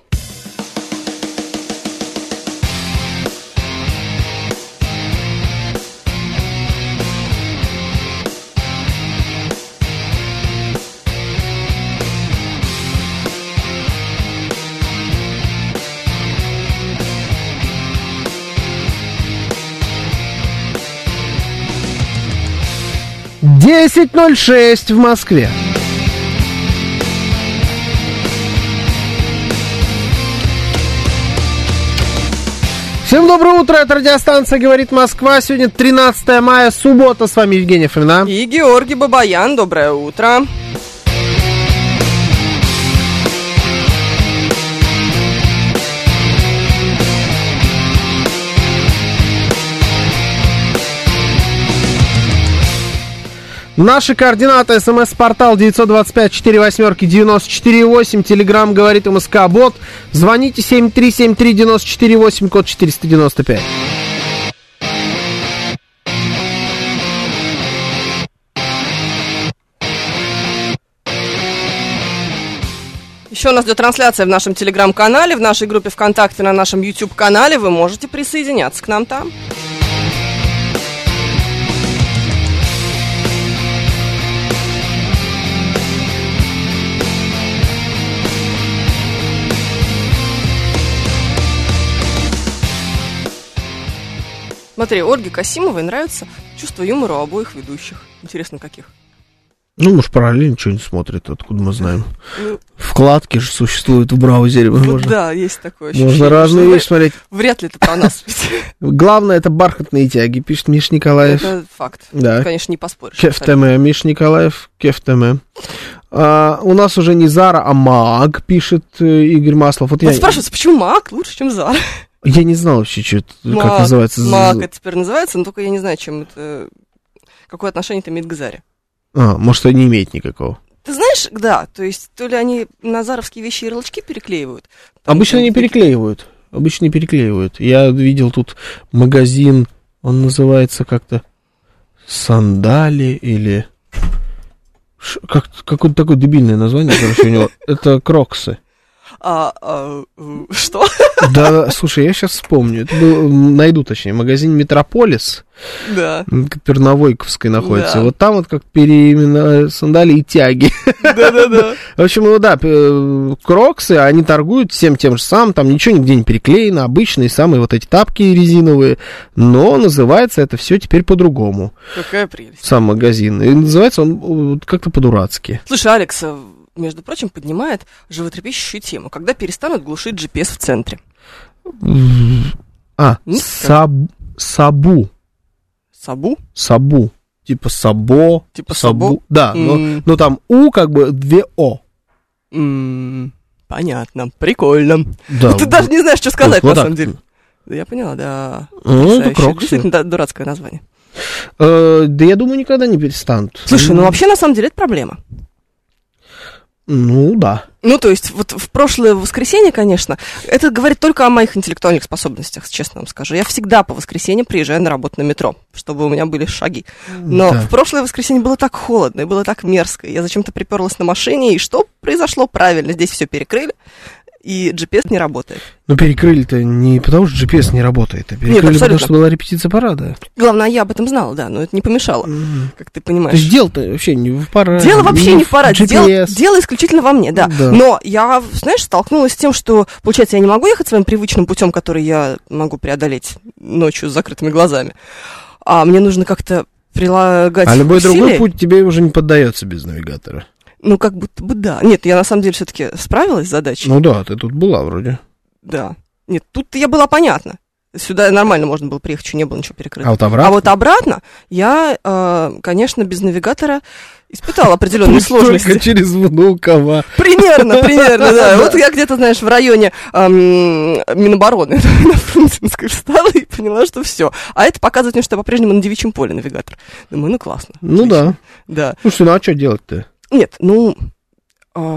десять ноль шесть в Москве. Всем доброе утро, это радиостанция «Говорит Москва». Сегодня тринадцатое мая, суббота. С вами Евгений Фомин. И Георгий Бабаян. Доброе утро. Наши координаты. СМС-портал девять два пять четыре восемь девять четыре восемь. Телеграм говорит МСК-бот. Звоните семь три семь три девять четыре восемь, код четыреста девяносто пять. Еще у нас идет трансляция в нашем телеграм-канале, в нашей группе ВКонтакте, на нашем YouTube-канале. Вы можете присоединяться к нам там. Смотри, Ольге Касимовой нравится чувство юмора у обоих ведущих. Интересно, каких? Ну, может, параллельно что-нибудь смотрит, откуда мы знаем. Вкладки же существуют в браузере. Ну, можно... Да, есть такое ощущение. Можно разные вещи смотреть. Вряд ли это про нас. Главное, это бархатные тяги, пишет Миш Николаев. Это факт. Да. Конечно, не поспоришь. Кефтеме, Миш Николаев, Кефтеме. А, у нас уже не Зара, а Маг, пишет Игорь Маслов. Вот, вот я... спрашивается, почему Маг лучше, чем Зара? Я не знал вообще, что это, маг, как называется. Маг это теперь называется, но только я не знаю, чем это... Какое отношение это имеет к Заре. А, может, это не имеет никакого. Ты знаешь, да, то есть, то ли они на заровские вещи ярлычки переклеивают. Обычно не переклеивают, обычно не переклеивают. Я видел тут магазин, он называется как-то «Сандали» или... Как, какое-то такое дебильное название, короче, у него. Это «Кроксы». А, а, что? Да, слушай, я сейчас вспомню. Это был, найду, точнее, магазин «Метрополис». Да. Перновойковской находится. Да. Вот там вот как переименовали сандали и тяги. Да-да-да. В общем, ну да, кроксы, они торгуют всем тем же самым, там ничего нигде не переклеено, обычные самые вот эти тапки резиновые, но называется это все теперь по-другому. Какая прелесть. Сам магазин. И называется он как-то по-дурацки. Слушай, Алекс... между прочим, поднимает животрепещущую тему, когда перестанут глушить джи пи эс в центре. А, саб, сабу. Сабу? Сабу. Типа сабо. Типа сабо. сабо. Да, mm. но, но там у как бы две о. Mm. Понятно. Прикольно. Да, ты вот даже не знаешь, что сказать, вот на самом деле. Да, я поняла, да. Ну, это кроксы. Действительно, дурацкое название. Э, да я думаю, никогда не перестанут. Слушай, mm. ну вообще, на самом деле, это проблема. Ну, да. Ну, то есть, вот в прошлое воскресенье, конечно, это говорит только о моих интеллектуальных способностях, честно вам скажу. Я всегда по воскресеньям приезжаю на работу на метро, чтобы у меня были шаги. Но да. в прошлое воскресенье было так холодно и было так мерзко. Я зачем-то приперлась на машине, и что произошло правильно? Здесь все перекрыли, и джи пи эс не работает. Но перекрыли-то не потому, что джи пи эс не работает, а перекрыли, Нет, потому что была репетиция парада. Главное, я об этом знала, да, но это не помешало, mm-hmm. как ты понимаешь. То есть дело-то вообще не в параде. Дело вообще не в параде, дело, дело исключительно во мне, да. да. Но я, знаешь, столкнулась с тем, что, получается, я не могу ехать своим привычным путем, который я могу преодолеть ночью с закрытыми глазами, а мне нужно как-то прилагать усилия. А любой усилия. Другой путь тебе уже не поддается без навигатора. Ну, как будто бы да. Нет, я на самом деле все-таки справилась с задачей. Ну да, ты тут была вроде. Да. Нет, тут я была понятна. Сюда нормально можно было приехать, еще не было ничего перекрыто. А вот обратно? А вот обратно я, конечно, без навигатора испытала определенные сложности. Только через Внуково. Примерно, примерно, да. Вот я где-то, знаешь, в районе Минобороны на Фрунзенской встала и поняла, что все. А это показывает мне, что я по-прежнему на Девичьем поле навигатор. Думаю, ну классно. Ну да. Да. Слушай, ну а что делать-то? Нет, ну,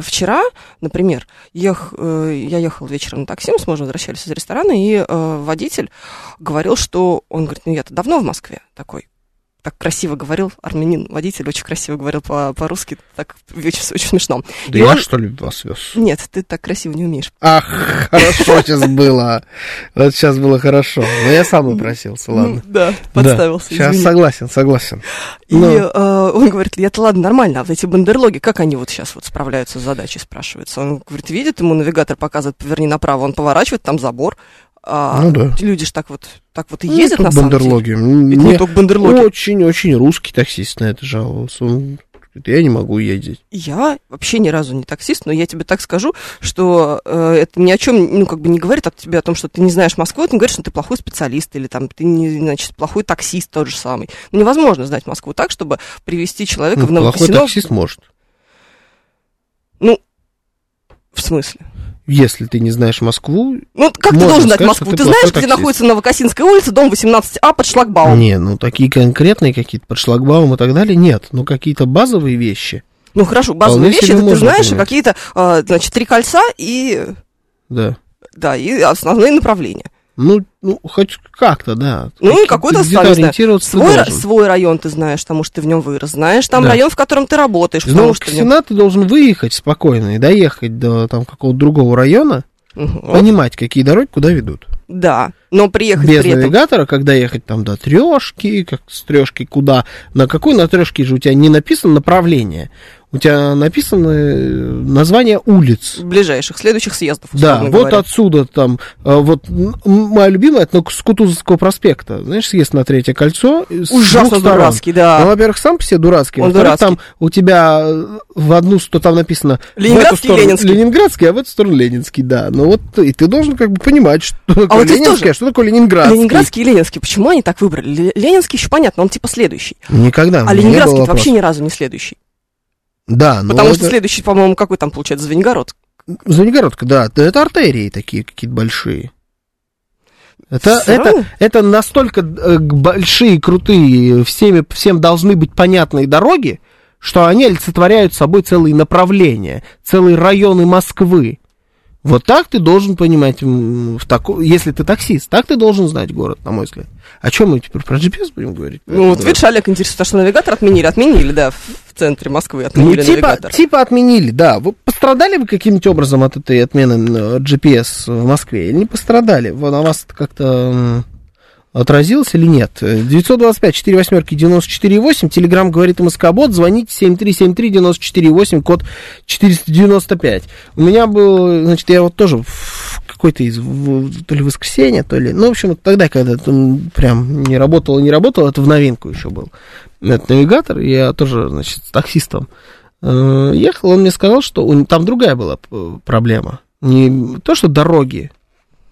вчера, например, ех, я ехала вечером на такси, мы с мужем возвращались из ресторана, и водитель говорил, что... Он говорит, ну, я-то давно в Москве такой. Так красиво говорил армянин, водитель очень красиво говорил по- по-русски, так очень, очень смешно. Да и я, он... что ли, вас вез? Нет, ты так красиво не умеешь. Ах, хорошо сейчас было. Вот сейчас было хорошо. Но я сам упросился, ладно. Да, подставился, сейчас согласен, согласен. И он говорит, я-то ладно, нормально, а вот эти бандерлоги, как они вот сейчас вот справляются с задачей, спрашивается. Он говорит, видит, ему навигатор показывает, поверни направо, он поворачивает, там забор. А ну, да. Люди же так вот, так вот и ну, ездят на самом деле. Не только бандерлоги. Очень-очень русский таксист на это жаловался. Он говорит, я не могу ездить. Я вообще ни разу не таксист, но я тебе так скажу, что э, это ни о чем, ну, как бы не говорит от тебя о том, что ты не знаешь Москву, это не говорит, что ты плохой специалист или там ты, не, значит, плохой таксист тот же самый. Ну, невозможно знать Москву так, чтобы привести человека ну, в Новокосиново. Плохой таксист может. Ну, в смысле? Если ты не знаешь Москву... Ну, как ты должен знать Москву? Ты, ты знаешь, таксист. Где находится Новокосинская улица, дом восемнадцать А под шлагбаум? Не, ну, такие конкретные какие-то под шлагбаум и так далее нет. Но какие-то базовые вещи... Ну, хорошо, базовые вещи, это ты знаешь, понимать. Какие-то, значит, три кольца и... Да. Да, и основные направления. Ну, ну, хоть как-то, да. Ну, какой-то свой, свой район ты знаешь, потому что ты в нем вырос. Знаешь, там да. район, в котором ты работаешь. Из Нового Кассина ты должен выехать спокойно и доехать до там, какого-то другого района, угу. понимать, какие дороги куда ведут. Да, но приехать без при этом... навигатора, когда ехать там до трешки, как с трешки куда, на какой на трешке же у тебя не написано направление, у тебя написано название улиц. Ближайших, следующих съездов. Да, вот говоря. Отсюда там, вот моя любимая, это с Кутузовского проспекта, знаешь, съезд на Третье кольцо. Ужасно дурацкий, да. Ну, во-первых, сам по себе дурацкий, он во-вторых, дурацкий. Там у тебя в одну, что там написано... Ленинградский, в эту Ленинский. Ленинградский, а в эту сторону Ленинский, да. Ну вот и ты должен как бы понимать, что а такое вот Ленинский, а что такое Ленинградский. Ленинградский и Ленинский, почему они так выбрали? Ленинский еще понятно, он типа следующий. Никогда. А Ленинградский это вообще ни разу не следующий. Да, но потому это... что следующий, по-моему, какой там получается? Звенигород. Звенигородка, да. Это артерии такие какие-то большие. Это, это, это настолько большие, крутые, всеми, всем должны быть понятные дороги, что они олицетворяют собой целые направления, целые районы Москвы. Вот так ты должен понимать, в таку... если ты таксист, так ты должен знать город, на мой взгляд. О чем мы теперь про джи пи эс будем говорить? Ну, вот видишь, Олег интересуется, что навигатор отменили. Отменили, да, в центре Москвы отменили ну, типа, навигатор. Типа отменили, да. Вы пострадали вы каким-нибудь образом от этой отмены джи пи эс в Москве? Или не пострадали? На вас это как-то отразилось или нет? девять два пять четыре восемь девять четыре восемь, Телеграм говорит Москобот, звоните семь три семь три девять четыре восемь, код четыреста девяносто пять. У меня был, значит, я вот тоже в какой-то из, в, то ли воскресенье, то ли, ну, в общем, тогда, когда там прям не работало, не работало, это в новинку еще был. Этот навигатор, я тоже, значит, с таксистом э, ехал, он мне сказал, что у, там другая была проблема. Не то, что дороги,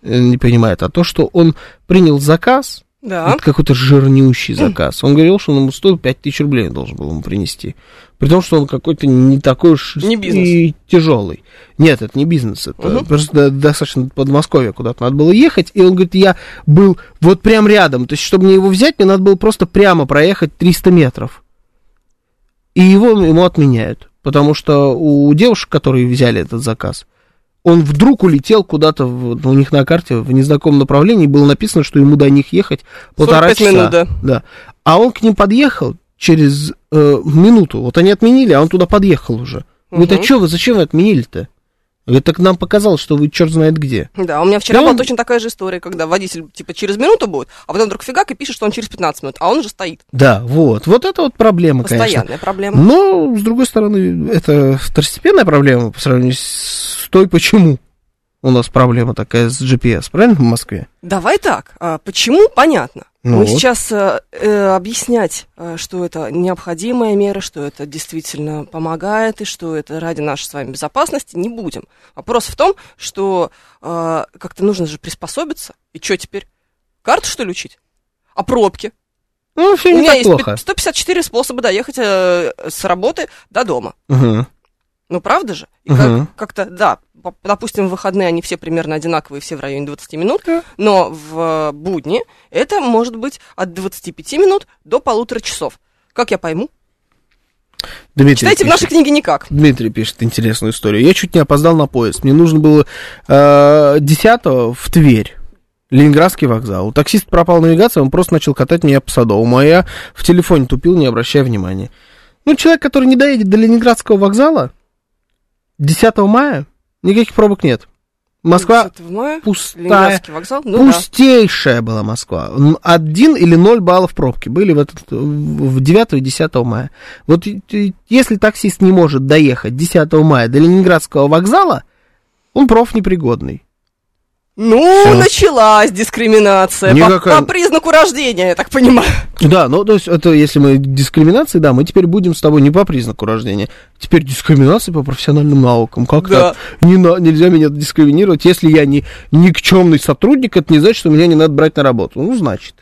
не понимает, а то, что он принял заказ, да. это какой-то жирнющий заказ. Он говорил, что он ему стоил пять тысяч рублей, должен был ему принести. При том, что он какой-то не такой уж не и тяжелый. Нет, это не бизнес, это угу. просто достаточно Подмосковье, куда-то надо было ехать. И он говорит, я был вот прям рядом. То есть, чтобы мне его взять, мне надо было просто прямо проехать триста метров. И его ему отменяют. Потому что у девушек, которые взяли этот заказ, он вдруг улетел куда-то, в, у них на карте в незнакомом направлении было написано, что ему до них ехать полтора часа. Минут, да. Да. А он к ним подъехал через э, минуту. Вот они отменили, а он туда подъехал уже. Угу. Говорит, а что вы, зачем вы отменили-то? Говорит, так нам показалось, что вы черт знает где. Да, у меня вчера да была он... точно такая же история, когда водитель, типа, через минуту будет, а потом вдруг фигак и пишет, что он через пятнадцать минут, а он же стоит. Да, вот. Вот это вот проблема, постоянная, конечно. Постоянная проблема. Но, с другой стороны, это второстепенная проблема по сравнению с то и почему у нас проблема такая с джи пи эс, правильно, в Москве? Давай так. Почему? Понятно. Ну мы вот. Сейчас э, объяснять, что это необходимая мера, что это действительно помогает и что это ради нашей с вами безопасности, не будем. Вопрос в том, что э, как-то нужно же приспособиться. И что теперь? Карту, что ли, учить? А пробки? Ну, все не так плохо. У меня есть сто пятьдесят четыре способа доехать э, с работы до дома. Угу. Ну, правда же? И uh-huh. как- как-то, да, допустим, в выходные они все примерно одинаковые, все в районе двадцати минут, uh-huh. но в будни это может быть от двадцати пяти минут до полутора часов. Как я пойму? Дмитрий Читайте пишет. В нашей книге никак. Дмитрий пишет интересную историю. Я чуть не опоздал на поезд. Мне нужно было э, десятого в Тверь. Ленинградский вокзал. У таксиста пропала навигация, он просто начал катать меня по Садовому, а я в телефоне тупил, не обращая внимания. Ну, человек, который не доедет до Ленинградского вокзала, десятого мая никаких пробок нет. Москва десятого мая, пустая, вокзал, ну пустейшая да. была Москва. Один или ноль баллов пробки были в, этот, в девятого и десятого мая. Вот если таксист не может доехать десятого мая до Ленинградского вокзала, он профнепригодный. Ну, все. Началась дискриминация никакая... по, по признаку рождения, я так понимаю. Да, ну, то есть, это если мы дискриминации, да, мы теперь будем с тобой не по признаку рождения, теперь дискриминация по профессиональным навыкам. Как да. так? Не, нельзя меня дискриминировать. Если я не никчемный сотрудник, это не значит, что меня не надо брать на работу. Ну, значит.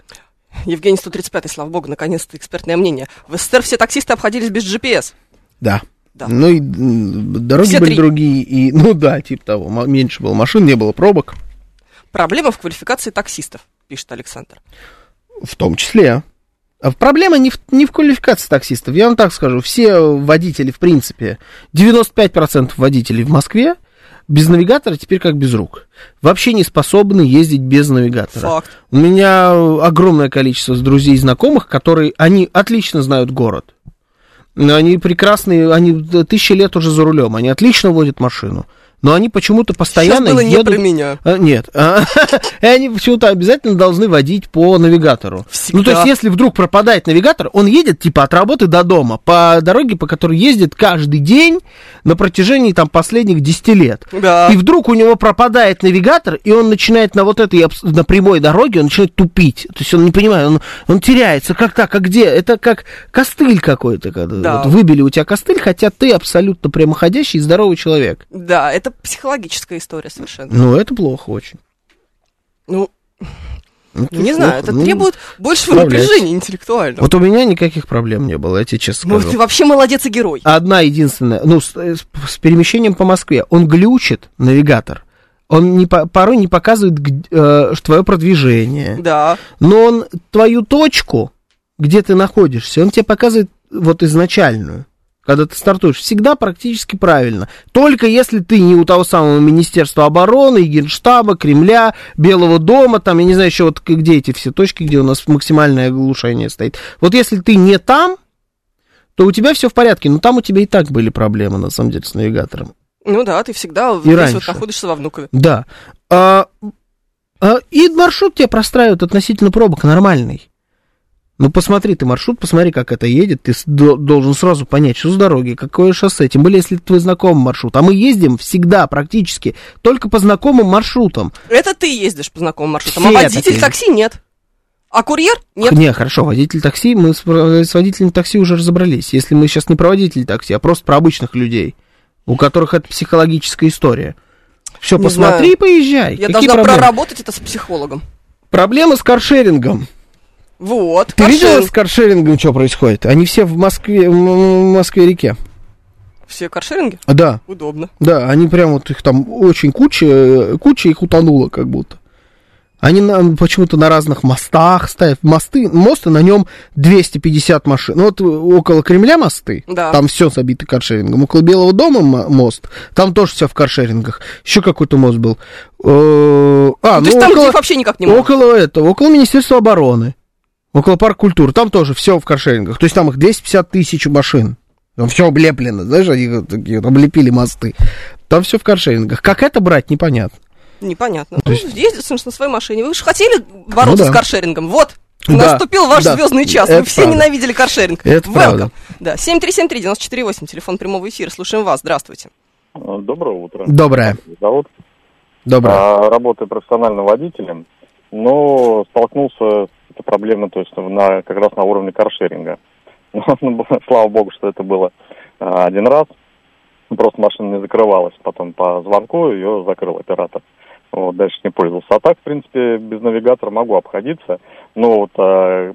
Евгений сто тридцать пятый, слава богу, наконец-то экспертное мнение. В СССР все таксисты обходились без джи пи эс. Да. Да. Ну и дороги все были три. Другие, и, ну да, типа того, меньше было машин, не было пробок. Проблема в квалификации таксистов, пишет Александр. В том числе. Проблема не в, не в квалификации таксистов. Я вам так скажу. Все водители, в принципе, девяносто пять процентов водителей в Москве без навигатора теперь как без рук. Вообще не способны ездить без навигатора. Факт. У меня огромное количество друзей и знакомых, которые, они отлично знают город. Они прекрасные, они тысячи лет уже за рулем, они отлично водят машину. Но они почему-то постоянно едут... Сейчас было не про меня. А, нет. И они почему-то обязательно должны водить по навигатору. Всегда. Ну, то есть, если вдруг пропадает навигатор, он едет, типа, от работы до дома, по дороге, по которой ездит каждый день на протяжении, там, последних десяти лет. Да. И вдруг у него пропадает навигатор, и он начинает на вот этой, на прямой дороге, он начинает тупить. То есть, он не понимает, он, он теряется. Как так, а где? Это как костыль какой-то. Когда, да. Вот, выбили у тебя костыль, хотя ты абсолютно прямоходящий и здоровый человек. Да, это психологическая история совершенно. Ну, это плохо очень. Ну, ну не знаю, плохо. Это требует ну, большего напряжения интеллектуального. Вот у меня никаких проблем не было, я тебе честно скажу. Ну, ты вообще молодец и герой. Одна единственная, ну, с, с перемещением по Москве. Он глючит, навигатор. Он не, порой не показывает э, твое продвижение. Да. Но он твою точку, где ты находишься, он тебе показывает вот изначальную. Когда ты стартуешь, всегда практически правильно. Только если ты не у того самого Министерства обороны, Генштаба, Кремля, Белого дома, там, я не знаю еще вот где эти все точки, где у нас максимальное оглушение стоит. Вот если ты не там, то у тебя все в порядке. Но там у тебя и так были проблемы, на самом деле, с навигатором. Ну да, ты всегда здесь вот находишься во Внукове. Да. А, а, и маршрут тебя простраивают относительно пробок нормальный. Ну, посмотри ты маршрут, посмотри, как это едет. Ты должен сразу понять, что с дороги, какое шоссе. Тем более, если это твой знакомый маршрут. А мы ездим всегда практически только по знакомым маршрутам. Это ты ездишь по знакомым маршрутам, все а водитель так такси нет. А курьер нет. Не, хорошо, водитель такси, мы с, с водителем такси уже разобрались. Если мы сейчас не про водителей такси, а просто про обычных людей, у которых это психологическая история. Все, не посмотри знаю. И поезжай. Я Какие должна проблемы? Проработать это с психологом. Проблема с каршерингом. Вот. Ты каршеринг. Видела с каршерингом, что происходит? Они все в Москве, в Москве-реке. Все каршеринги? Да. Удобно. Да, они прям вот их там очень куча, куча их утонула как будто. Они на, почему-то на разных мостах ставят. Мосты, мосты, на нем двести пятьдесят машин. Ну, вот около Кремля мосты, да. Там все забито каршерингом. Около Белого дома мост, там тоже все в каршерингах. Еще какой-то мост был. А, ну, то есть там, где вообще никак не мост. Около этого, около Министерства обороны. Около парка культуры, там тоже все в каршерингах. То есть там их двести пятьдесят тысяч машин. Там все облеплено, знаешь, они такие, облепили мосты. Там все в каршерингах. Как это брать, непонятно. Непонятно. Ну, есть... Ездят, собственно, на своей машине. Вы же хотели бороться ну, да. с каршерингом? Вот, да, наступил ваш да. звездный час. Это Вы все правда. Ненавидели каршеринг. Это Welcome. Правда. Да. семь три семь три девять четыре восемь, телефон прямого эфира. Слушаем вас, здравствуйте. Доброго утра. Доброе. Зовут. Доброе. А, работаю профессиональным водителем, но столкнулся с проблемно, то есть на, как раз на уровне каршеринга. Но, слава богу, что это было а, один раз. Просто машина не закрывалась. Потом по звонку ее закрыл оператор. Вот, дальше не пользовался. А так, в принципе, без навигатора могу обходиться. Но вот а,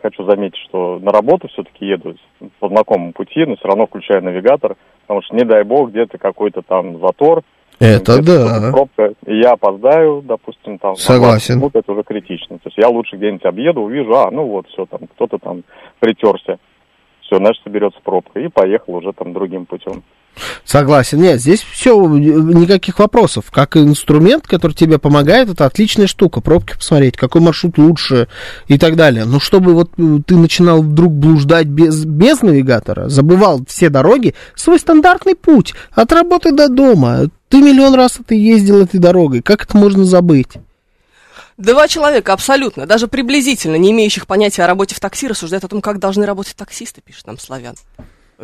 хочу заметить, что на работу все-таки еду по знакомому пути, но все равно включаю навигатор. Потому что, не дай бог, где-то какой-то там затор. Это да. Пробка, и я опоздаю, допустим, там. Согласен. Вот это уже критично. То есть я лучше где-нибудь объеду, увижу, а, ну вот, все, там, кто-то там притерся. Все, значит, соберется пробка. И поехал уже там другим путем. Согласен. Нет, здесь все, никаких вопросов. Как инструмент, который тебе помогает, это отличная штука. Пробки посмотреть, какой маршрут лучше и так далее. Но чтобы вот ты начинал вдруг блуждать без, без навигатора, забывал все дороги, свой стандартный путь от работы до дома. Ты миллион раз это ездил этой дорогой. Как это можно забыть? Два человека абсолютно, даже приблизительно не имеющих понятия о работе в такси, рассуждают о том, как должны работать таксисты, пишет нам Славян.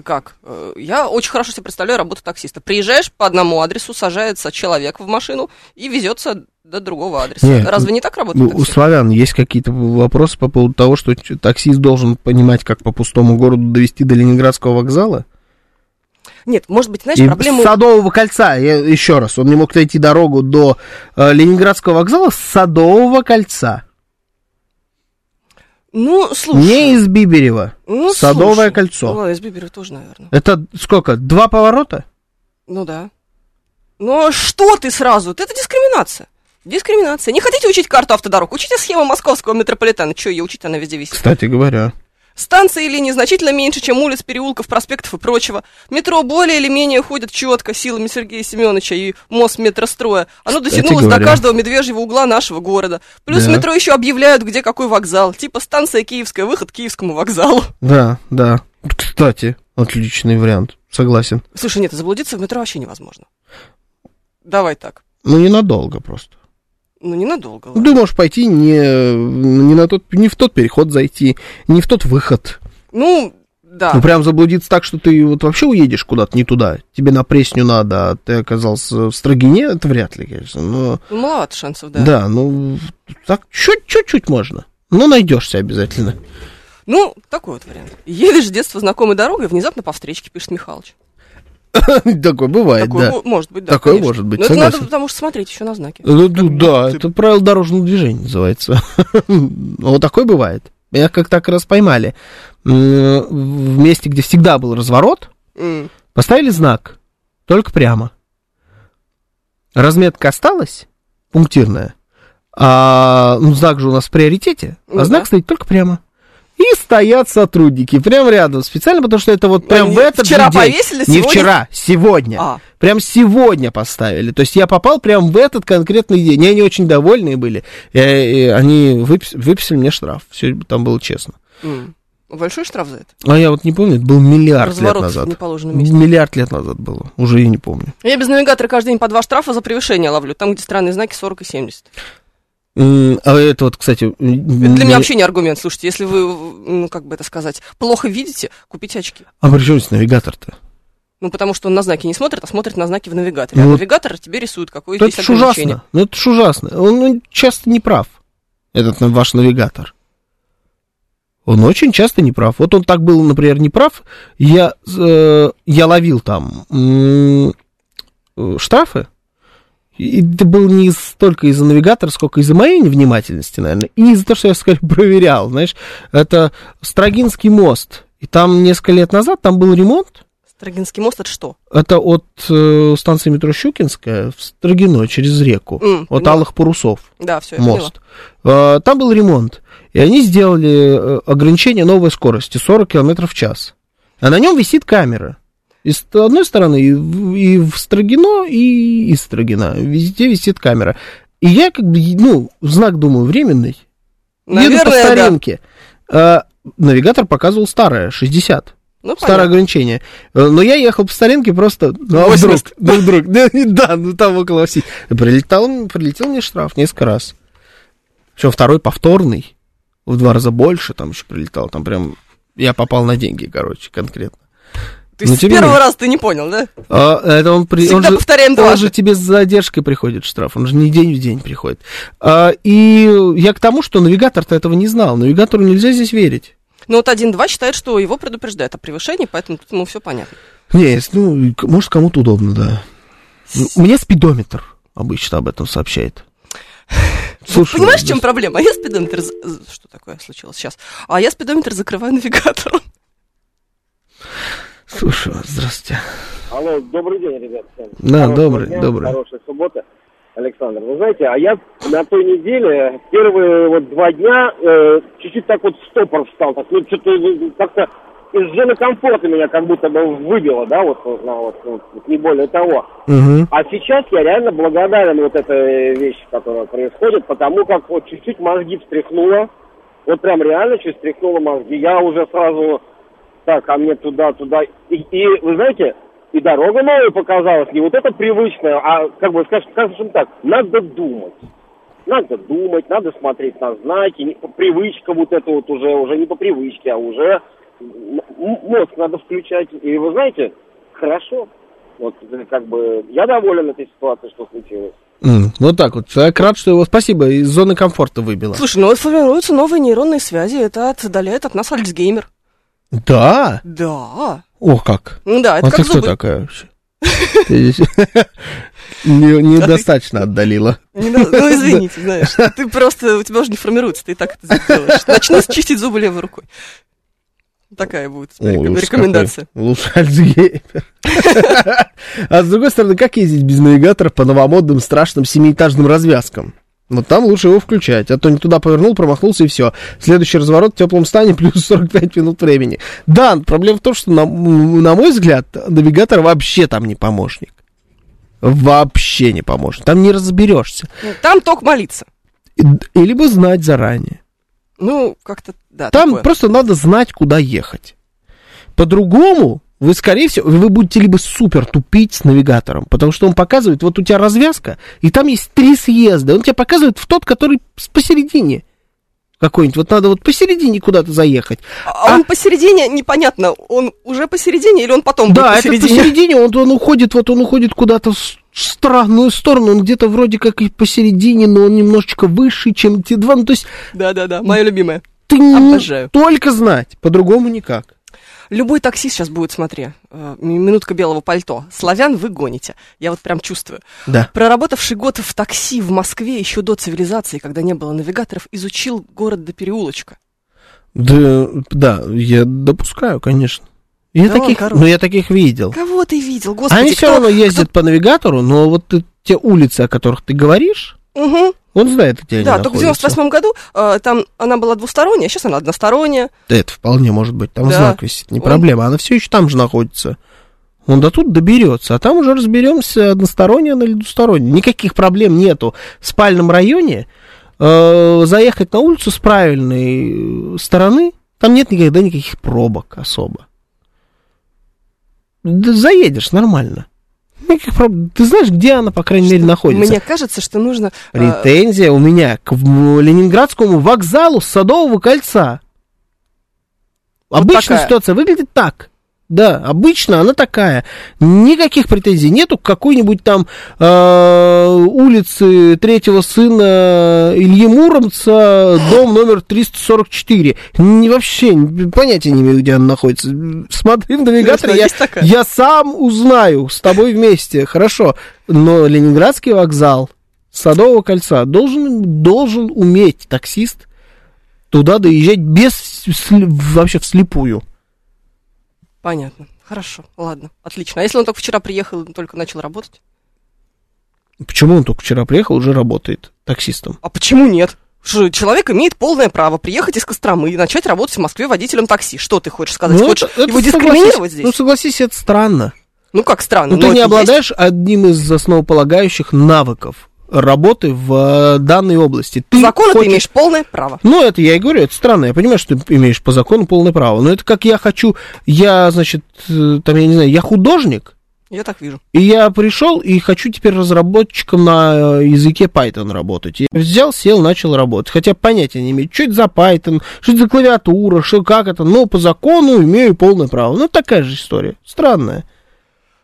Как? Я очень хорошо себе представляю работу таксиста. Приезжаешь по одному адресу, сажается человек в машину и везется до другого адреса. Нет, разве не так работает такси? У Славян есть какие-то вопросы по поводу того, что таксист должен понимать, как по пустому городу довезти до Ленинградского вокзала? Нет, может быть, знаешь, и проблема... Садового кольца, я, еще раз, он не мог найти дорогу до э, Ленинградского вокзала с Садового кольца. Ну, слушай... Не из Биберева, ну, Садовое слушай. Кольцо. Ну, из Биберева тоже, наверное. Это сколько, два поворота? Ну, да. Ну, что ты сразу? Это дискриминация. Дискриминация. Не хотите учить карту автодорог? Учите схему московского метрополитена. Че, ее учить, она везде висит. Кстати говоря... Станции или незначительно меньше, чем улиц, переулков, проспектов и прочего. Метро более или менее ходит четко силами Сергея Семеновича и Мосметростроя. Оно дотянулось до каждого медвежьего угла нашего города. Плюс да. в метро еще объявляют, где какой вокзал. Типа станция Киевская, выход к Киевскому вокзалу. Да, да. Кстати, отличный вариант. Согласен. Слушай, нет, заблудиться в метро вообще невозможно. Давай так. Ну, ненадолго просто. Ну, ненадолго. Ладно. Ты можешь пойти не, не, на тот, не в тот переход зайти, не в тот выход. Ну, да. Ну, прям заблудиться так, что ты вот вообще уедешь куда-то не туда. Тебе на Пресню надо, а ты оказался в Строгине, это вряд ли, конечно. Но... Маловато шансов, да. Да, ну, так чуть-чуть можно. Но найдешься обязательно. Ну, такой вот вариант. Едешь с детства знакомой дорогой, внезапно по встречке, пишет Михалыч. Такое бывает, Такое, да. может быть, да. Такое конечно. может быть, Но согласен. Это надо, потому что смотреть еще на знаки. Ну, да, ты... это правило дорожного движения называется. Вот такое бывает. Меня как-то так раз поймали. В месте, где всегда был разворот, mm. поставили знак, только прямо. Разметка осталась, пунктирная, а ну, знак же у нас в приоритете, а mm-hmm. знак стоит только прямо. И стоят сотрудники прям рядом, специально, потому что это вот прям Они в этот же день. Вчера повесили, сегодня? Не вчера, сегодня. А. Прям сегодня поставили. То есть я попал прям в этот конкретный день. И они очень довольные были. И, и они выпис, выписали мне штраф. Все там было честно. Mm. Большой штраф за это? А я вот не помню, это был миллиард Разворот лет назад. Миллиард лет назад было, уже и не помню. Я без навигатора каждый день по два штрафа за превышение ловлю. Там, где странные знаки сорок и семьдесят. А это вот, кстати... Это для меня вообще не аргумент, слушайте. Если вы, ну, как бы это сказать, плохо видите, купите очки. А при чем здесь навигатор-то? Ну, потому что он на знаки не смотрит, а смотрит на знаки в навигаторе. Ну, а навигатор тебе рисует какое-то есть ограничение. Ну, это ж ужасно. Он часто не прав, этот ваш навигатор. Он очень часто не прав. Вот он так был, например, не прав. Я, э, я ловил там э, штрафы. И это было не столько из-за навигатора, сколько из-за моей невнимательности, наверное, и из-за того, что я, скорее, проверял, знаешь, это Строгинский мост, и там несколько лет назад, там был ремонт. Строгинский мост — это что? Это от э, станции метро Щукинская в Строгино, через реку, mm, от поняла. Алых Парусов. Да, все, я мост. поняла. Э, там был ремонт, и они сделали ограничение новой скорости, сорок километров в час, а на нем висит камера. И с одной стороны, и в, и в Строгино, и из Строгина. Везде висит камера. И я как бы, ну, знак, думаю, временный. Наверное, еду по старинке. Да. А, навигатор показывал старое, шестьдесят. Ну, старое понятно. Ограничение. Но я ехал по старинке просто... Ну, а вдруг, ну, вдруг. Да, ну, там около восьмидесяти. Прилетел, прилетел мне штраф несколько раз. Причем второй повторный. В два раза больше там еще прилетал. Там прям... Я попал на деньги, короче, конкретно. То есть с первого раза ты не понял, да? А, это он при... Всегда он повторяем дважды. Он же тебе с задержкой приходит штраф, он же не день в день приходит. А, и я к тому, что навигатор-то этого не знал, навигатору нельзя здесь верить. Ну вот один два считает, что его предупреждает о превышении, поэтому тут ему все понятно. Нет, ну, может, кому-то удобно, да. Мне спидометр обычно об этом сообщает. Слушай, понимаешь, в чем проблема? А я спидометр... Что такое случилось сейчас? А я спидометр закрываю навигатором. Слушаю вас, здравствуйте. Алло, добрый день, ребята. Да, хороший добрый, день, добрый. Хорошая суббота, Александр. Вы знаете, а я на той неделе, первые вот два дня, э, чуть-чуть так вот стопор встал. Так, ну, что-то как-то из зоны комфорта меня как будто бы выбило, да, вот, вот, вот, вот не более того. Угу. А сейчас я реально благодарен вот этой вещи, которая происходит, потому как вот чуть-чуть мозги встряхнуло. Вот прям реально чуть встряхнуло мозги. Я уже сразу... Так, а мне туда, туда. И, и, вы знаете, и дорога новая показалась, не вот это привычная, а, как бы, скажем, скажем так, надо думать. Надо думать, надо смотреть на знаки. Не, привычка вот эта вот уже, уже не по привычке, а уже мозг надо включать. И, вы знаете, хорошо. Вот, как бы, я доволен этой ситуацией, что случилось. Mm, вот так вот. Человек рад, что его, спасибо, из зоны комфорта выбило. Слушай, ну вот формируются новые нейронные связи, это отдаляет от нас Альцгеймер. Да? Да. О, как. Да, это а как зубы. А ты кто такая вообще? Недостаточно отдалила. Ну, извините, знаешь, ты просто, у тебя уже не формируется, ты так это делаешь. Начни чистить зубы левой рукой. Такая будет рекомендация. Лучше Альцгеймер. А с другой стороны, как ездить без навигатора по новомодным страшным семиэтажным развязкам? Вот там лучше его включать, а то не туда повернул, промахнулся и все. Следующий разворот в теплом стане, плюс сорок пять минут времени. Да, проблема в том, что, на, на мой взгляд, навигатор вообще там не помощник. Вообще не поможет. Там не разберешься. Там только молиться. И, и либо знать заранее. Ну, как-то, да. Там такое. Просто надо знать, куда ехать. По-другому... Вы, скорее всего, вы будете либо супер тупить с навигатором, потому что он показывает, вот у тебя развязка, и там есть три съезда. Он тебе показывает в тот, который посередине какой-нибудь. Вот надо вот посередине куда-то заехать. А, а... он посередине, непонятно, он уже посередине или он потом да, будет посередине? Да, это посередине, он, он уходит, вот он уходит куда-то в странную сторону, он где-то вроде как и посередине, но он немножечко выше, чем те два, ну то есть... Да-да-да, мое любимое. Ты обожаю. Не только знать, по-другому никак. Любой таксист сейчас будет, смотри, минутка белого пальто. Славян, вы гоните. Я вот прям чувствую. Да. Проработавший год в такси в Москве еще до цивилизации, когда не было навигаторов, изучил город до переулочка. Да, да я допускаю, конечно. Я да таких, но я таких видел. Кого ты видел? Господи, они кто, все равно ездят кто... по навигатору, но вот те улицы, о которых ты говоришь... Угу. Он знает, где они да, находятся. Да, только в девяносто восьмом году э, там она была двусторонняя, сейчас она односторонняя. Да, это вполне может быть, там да. Знак висит, не проблема. Он... Она все еще там же находится. Он до тут доберется, а там уже разберемся, односторонняя или двусторонняя. Никаких проблем нету. В спальном районе э, заехать на улицу с правильной стороны, там нет никогда никаких пробок особо. Да, заедешь нормально. Ты знаешь, где она, по крайней что, мере, находится? Мне кажется, что нужно... Претензия э... у меня к Ленинградскому вокзалу Садового кольца. Вот обычная такая. Ситуация выглядит так. Да, обычно она такая. Никаких претензий нету к какой-нибудь там э, улице третьего сына Ильи Муромца, дом номер триста сорок четыре. Не, вообще, понятия не имею, где она находится. Смотри в навигаторе, я, я сам узнаю с тобой вместе. Хорошо, но Ленинградский вокзал Садового кольца должен, должен уметь таксист туда доезжать без, вообще вслепую. Понятно. Хорошо. Ладно. Отлично. А если он только вчера приехал и только начал работать? Почему он только вчера приехал, уже работает таксистом? А почему нет? Что человек имеет полное право приехать из Костромы и начать работать в Москве водителем такси. Что ты хочешь сказать? Ну, хочешь это, его это дискриминировать здесь? Ну, согласись, это странно. Ну, как странно? Ну, ты не обладаешь есть? Одним из основополагающих навыков работы в данной области. По закону хочешь... ты имеешь полное право. Ну, это я и говорю, это странно. Я понимаю, что ты имеешь по закону полное право. Но это как я хочу, я, значит, там, я не знаю, я художник. Я так вижу. И я пришел и хочу теперь разработчиком на языке Python работать. Я взял, сел, начал работать. Хотя понятия не имею, что это за Python, что это за клавиатура, что как это. Но по закону имею полное право. Ну, такая же история. Странная.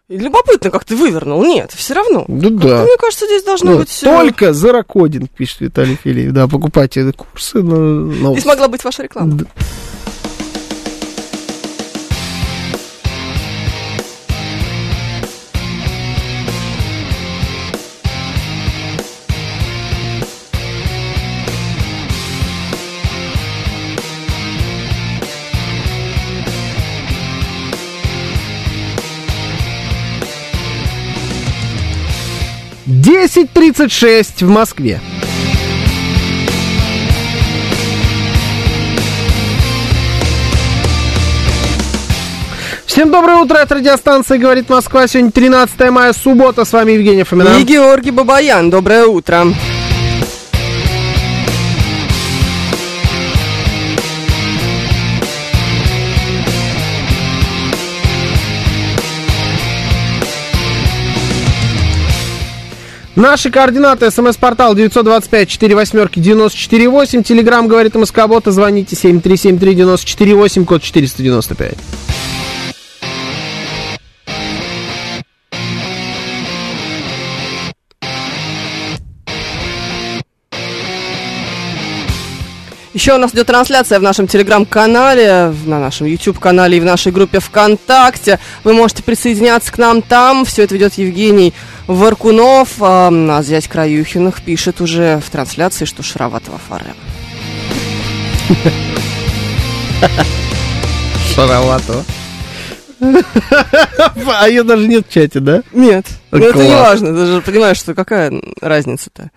Любопытно, как ты вывернул. Нет, все равно. Да, да. Мне кажется, здесь должно ну, быть... Только за ракодинг, пишет Виталий Филипп. Да, покупайте курсы. Но... Здесь могла быть ваша реклама. Да. десять тридцать шесть в Москве. Всем доброе утро, от радиостанции «Говорит Москва». Сегодня тринадцатое мая, суббота. С вами Евгений Фомин. И Георгий Бабаян. Доброе утро. Наши координаты. СМС-портал девять два пять четыре восемь девять четыре восемь. Телеграм «Говорит Москва-бот». Звоните семь три семь три девять четыре восемь, код четыреста девяносто пять. Еще у нас идет трансляция в нашем телеграм-канале, на нашем YouTube-канале и в нашей группе ВКонтакте. Вы можете присоединяться к нам там. Все это ведет Евгений Варкунов. А нас зять Краюхиных пишет уже в трансляции, что шароватого форема. Шароватого. А ее даже нет в чате, да? Нет. Ну это не важно. Ты же понимаешь, что какая разница-то.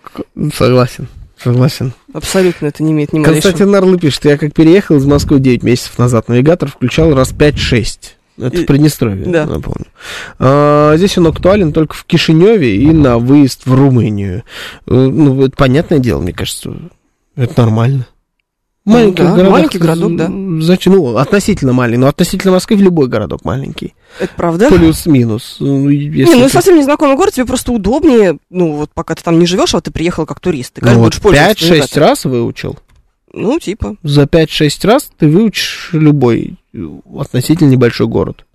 Согласен. Согласен. Абсолютно это не имеет ни малейшего. Константин Нарлы пишет, я как переехал из Москвы девять месяцев назад, навигатор включал раз пять-шесть. Это и... в Приднестровье, да. Напомню. А, здесь он актуален только в Кишинёве и на выезд в Румынию. Ну, это понятное дело, мне кажется. Это нормально. Маленький, да, городок, маленький городок, да. Зачем? Ну, относительно маленький, но относительно Москвы в любой городок маленький. Это правда? Плюс-минус. Не, ну, ты... совсем незнакомый город, тебе просто удобнее, ну, вот пока ты там не живешь, а ты приехал как турист. Ты, конечно, ну, будешь вот пользоваться. пять-шесть раз выучил? Ну, типа. За пять-шесть раз ты выучишь любой относительно небольшой город.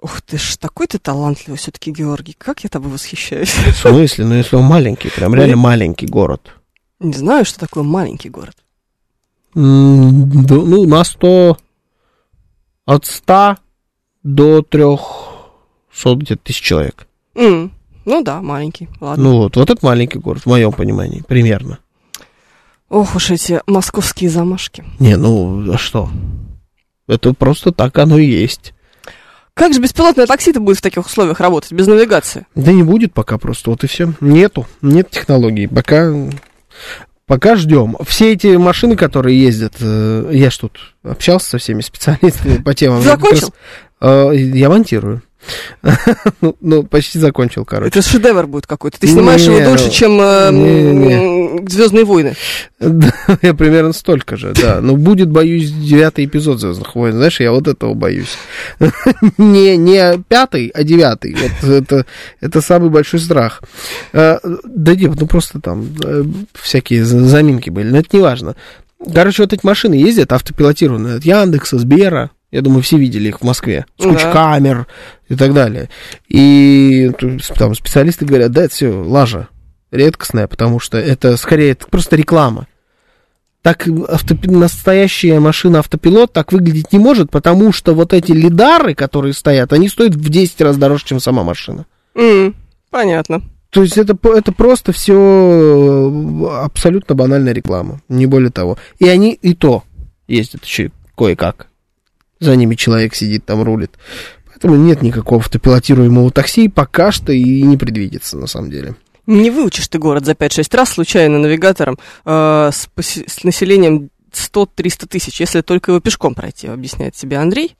Ух ты ж, такой ты талантливый все-таки, Георгий, как я тобой восхищаюсь. В смысле? Ну, если он маленький, прям реально маленький город. Не знаю, что такое маленький город. Ну, на сто, от ста до трехсот где-то тысяч человек. Mm, ну да, маленький, ладно. Ну вот, вот это маленький город, в моем понимании, примерно. Ох уж эти московские замашки. Не, ну, а что? Это просто так оно и есть. Как же беспилотное такси-то будет в таких условиях работать, без навигации? Да не будет пока просто, вот и все. Нету, нет технологий, пока... Пока ждем. Все эти машины, которые ездят, э, я ж тут общался со всеми специалистами по темам. Закончил? Раз, э, я монтирую. ну, ну, почти закончил, короче. Это шедевр будет какой-то. Ты снимаешь не, его дольше, чем э, не, не. «Звездные войны». Да, я примерно столько же, да. Но будет, боюсь, девятый эпизод «Звездных войн». Знаешь, я вот этого боюсь. не, не пятый, а девятый. Вот это, это самый большой страх. Да нет, ну просто там всякие заминки были. Но это не важно. Короче, вот эти машины ездят автопилотированные от Яндекса, Сбера. Я думаю, все видели их в Москве. С кучей да. камер и так далее. И там специалисты говорят, да, это все лажа редкостная, потому что это скорее это просто реклама. Так автопи- настоящая машина автопилот так выглядеть не может, потому что вот эти лидары, которые стоят, они стоят в десять раз дороже, чем сама машина. Mm, понятно. То есть это, это просто все абсолютно банальная реклама. Не более того. И они и то ездят еще кое-как. За ними человек сидит, там рулит. Поэтому нет никакого автопилотируемого такси, пока что и не предвидится, на самом деле. Не выучишь ты город за пять-шесть раз случайно навигатором э, с, поси- с населением сто-триста тысяч, если только его пешком пройти, объясняет себе Андрей.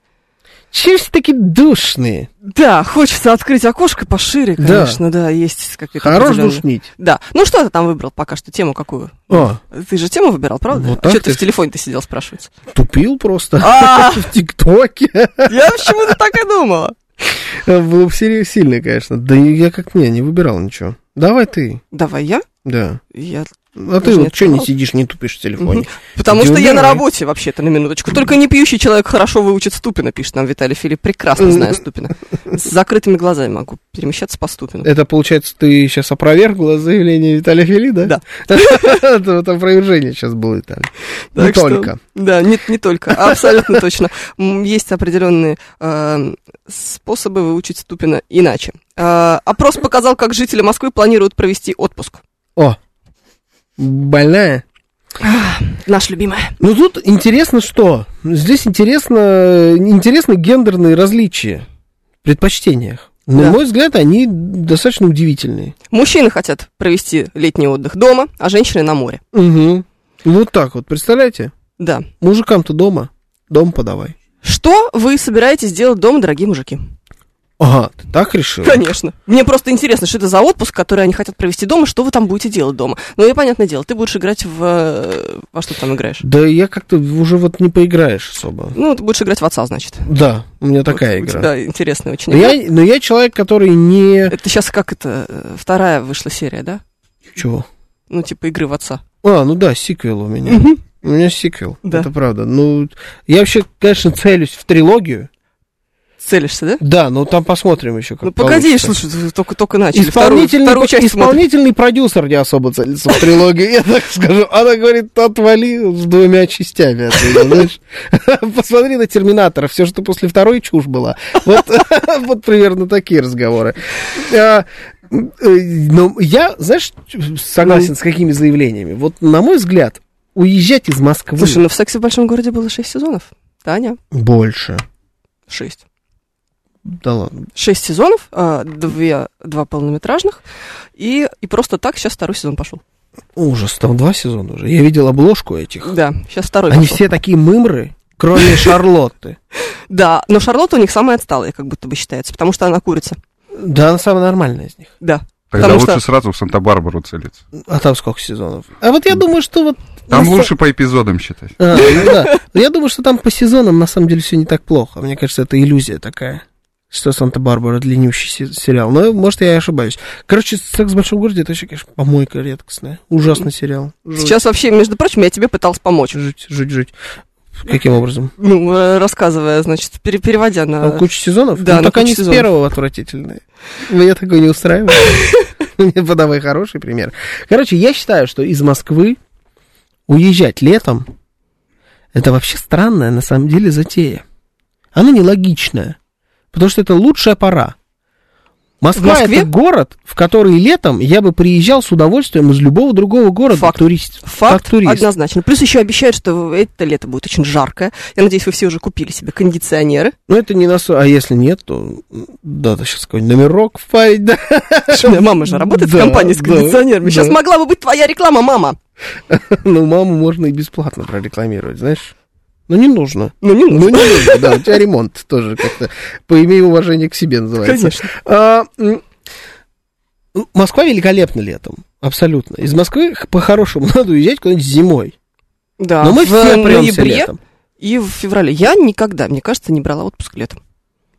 Чем все такие душные? Да, хочется открыть окошко пошире, конечно, да, да есть какие-то... Хорош душнить. Да, ну что ты там выбрал пока что, тему какую? А. Ты же тему выбирал, правда? Вот а что ты в телефоне-то сидел, спрашивается? Тупил просто в ТикТоке. Я почему-то так и думала. Было бы сильно, конечно. Да я как не, не выбирал ничего. Давай ты. Давай я? Да. Я... А ты вот что не сидишь, не тупишь в телефоне? Угу. Потому Иди что умирай. Я на работе, вообще-то, на минуточку. Только не пьющий человек хорошо выучит Ступина, пишет нам Виталий Филипп. Прекрасно знаю Ступина. С закрытыми глазами могу перемещаться по Ступину. Это, получается, ты сейчас опровергла заявление Виталия Филиппа, да? Да. Это опровержение сейчас было, Виталий. Не только. Да, не только, абсолютно точно. Есть определенные способы выучить Ступина иначе. Опрос показал, как жители Москвы планируют провести отпуск. О! Больная? А, наша любимая. Ну, тут интересно что? Здесь интересно, интересны гендерные различия в предпочтениях. На да. мой взгляд, они достаточно удивительные. Мужчины хотят провести летний отдых дома, а женщины на море. Угу. Вот так вот, представляете? Да. Мужикам-то дома, дом подавай. Что вы собираетесь делать дома, дорогие мужики? Ага, ты так решил? Конечно. Мне просто интересно, что это за отпуск, который они хотят провести дома, что вы там будете делать дома. Ну и понятное дело, ты будешь играть в... Во что ты там играешь? Да я как-то уже вот не поиграешь особо. Ну, ты будешь играть в отца, значит. Да, у меня такая вот, игра. Да, интересная очень игра. Я, но я человек, который не... Это сейчас как это, вторая вышла серия, да? Чего? Ну, типа игры в отца. А, ну да, сиквел у меня. Угу. У меня сиквел, да. Это правда. Ну, я вообще, конечно, целюсь в трилогию. Целишься, да? Да, ну там посмотрим еще как. Ну погоди, слушай, только, только начали. Исполнительный, вторую, вторую исполнительный продюсер не особо целится в трилогию, я так скажу. Она говорит, отвали с двумя частями. Посмотри на «Терминатора», все, что после второй чушь была. Вот примерно такие разговоры. Но я, знаешь, согласен с какими заявлениями. Вот на мой взгляд, уезжать из Москвы... Слушай, ну в «Сексе в большом городе» было шесть сезонов, Таня. Больше. Шесть. Да ладно. Шесть сезонов, две, два полнометражных, и, и просто так сейчас второй сезон пошел. Ужас, там два сезона уже. Я видел обложку этих. Да, сейчас второй. Они пошел. Все такие мымры, кроме Шарлотты. Да, но Шарлотта у них самая отсталая, как будто бы считается, потому что она курица. Да, она самая нормальная из них. Да. Тогда потому лучше что... сразу в Санта-Барбару целиться. А там сколько сезонов? А вот я думаю, что вот... Там на... лучше по эпизодам считать. А, ну, да. Я думаю, что там по сезонам на самом деле все не так плохо. Мне кажется, это иллюзия такая, что Санта-Барбара длиннющий сериал. Но, может, я и ошибаюсь. Короче, «Секс в большом городе» — это вообще, конечно, помойка редкостная. Ужасный сериал. Жуть. Сейчас вообще, между прочим, я тебе пытался помочь. Жуть, жуть, жуть. Каким образом? Ну, рассказывая, значит, переводя на... Там куча сезонов? Да, ну, только они сезонов. С первого отвратительные. Меня такое не устраивает. Мне подавай хороший пример. Короче, я считаю, что из Москвы уезжать летом — это вообще странная, на самом деле, затея. Она нелогичная, потому что это лучшая пора. Москва — это город, в который летом я бы приезжал с удовольствием из любого другого города. Факт. Турист. Факт, как турист. Однозначно. Плюс еще обещают, что это лето будет очень жаркое. Я надеюсь, вы все уже купили себе кондиционеры. Ну, это не на... А если нет, то... Да, то сейчас какой-нибудь номерок впарить, да. Моя мама же работает да, в компании с кондиционерами. Да, сейчас да. Могла бы быть твоя реклама, мама. Ну, маму можно и бесплатно прорекламировать, знаешь. Ну, не нужно. Ну, не нужно. Ну, не нужно, да. У тебя ремонт тоже как-то. Поимей уважение к себе называется. Конечно. Москва великолепна летом. Абсолютно. Из Москвы по-хорошему надо уезжать куда-нибудь зимой. Да. Но мы все прёмся летом. И в феврале. Я никогда, мне кажется, не брала отпуск летом.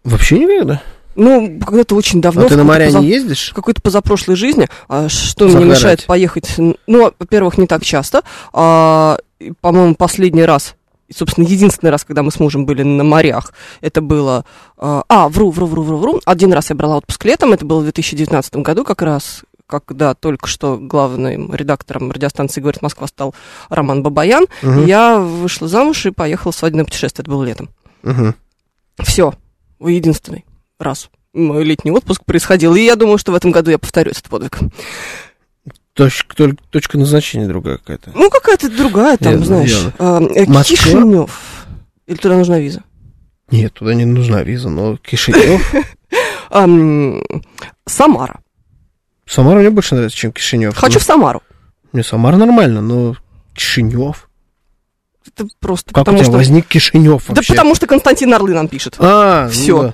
Вообще никогда? Ну, когда-то очень давно. А ты на моря не ездишь? В какой-то позапрошлой жизни. Что мне мешает поехать? Ну, во-первых, не так часто. По-моему, последний раз... Собственно, единственный раз, когда мы с мужем были на морях, это было... Э, а, вру, вру, вру, вру, вру. Один раз я брала отпуск летом, это было в две тысячи девятнадцатом году, как раз, когда только что главным редактором радиостанции «Говорит Москва» стал Роман Бабаян. Угу. Я вышла замуж и поехала в свадебное путешествие, это было летом. Угу. Все, единственный раз мой летний отпуск происходил, и я думаю, что в этом году я повторю этот подвиг. Точка, точка назначения другая какая-то. Ну, какая-то другая там, я знаешь. Э, Кишинёв. Или туда нужна виза? Нет, туда не нужна виза, но Кишинёв. Самара. Самара мне больше нравится, чем Кишинёв. Хочу в Самару. Мне Самара нормально, но Кишинёв. Это просто как потому, у тебя что... возник Кишинёв вообще? Да потому что Константин Орлы нам пишет. А, все.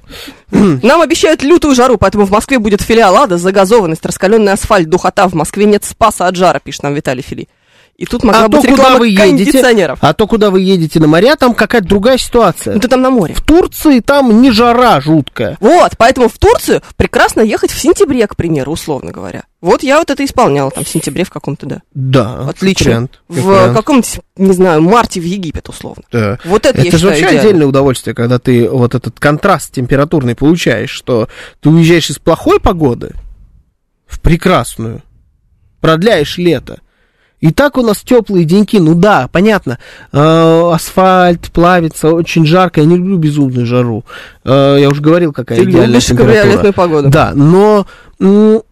Ну да. Нам обещают лютую жару, поэтому в Москве будет филиал ада, загазованность, раскаленный асфальт, духота. В Москве нет спаса от жара, пишет нам Виталий Филипп. И тут могла а быть то, реклама кондиционеров. А то, куда вы едете на моря, там какая-то другая ситуация. Ну, ты там на море. В Турции там не жара жуткая. Вот, поэтому в Турцию прекрасно ехать в сентябре, к примеру, условно говоря. Вот я вот это исполняла там в сентябре в каком-то, да. Да, отлично. Вариант, в вариант. Каком-то, не знаю, марте в Египет, условно. Да. Вот это, это я же считаю, вообще идеально. Отдельное удовольствие, когда ты вот этот контраст температурный получаешь, что ты уезжаешь из плохой погоды в прекрасную, продляешь лето. И так у нас теплые деньки, ну да, понятно, э, асфальт плавится, очень жарко, я не люблю безумную жару, э, я уже говорил, какая ты идеальная температура. Ты любишь погоду. Да, но ну,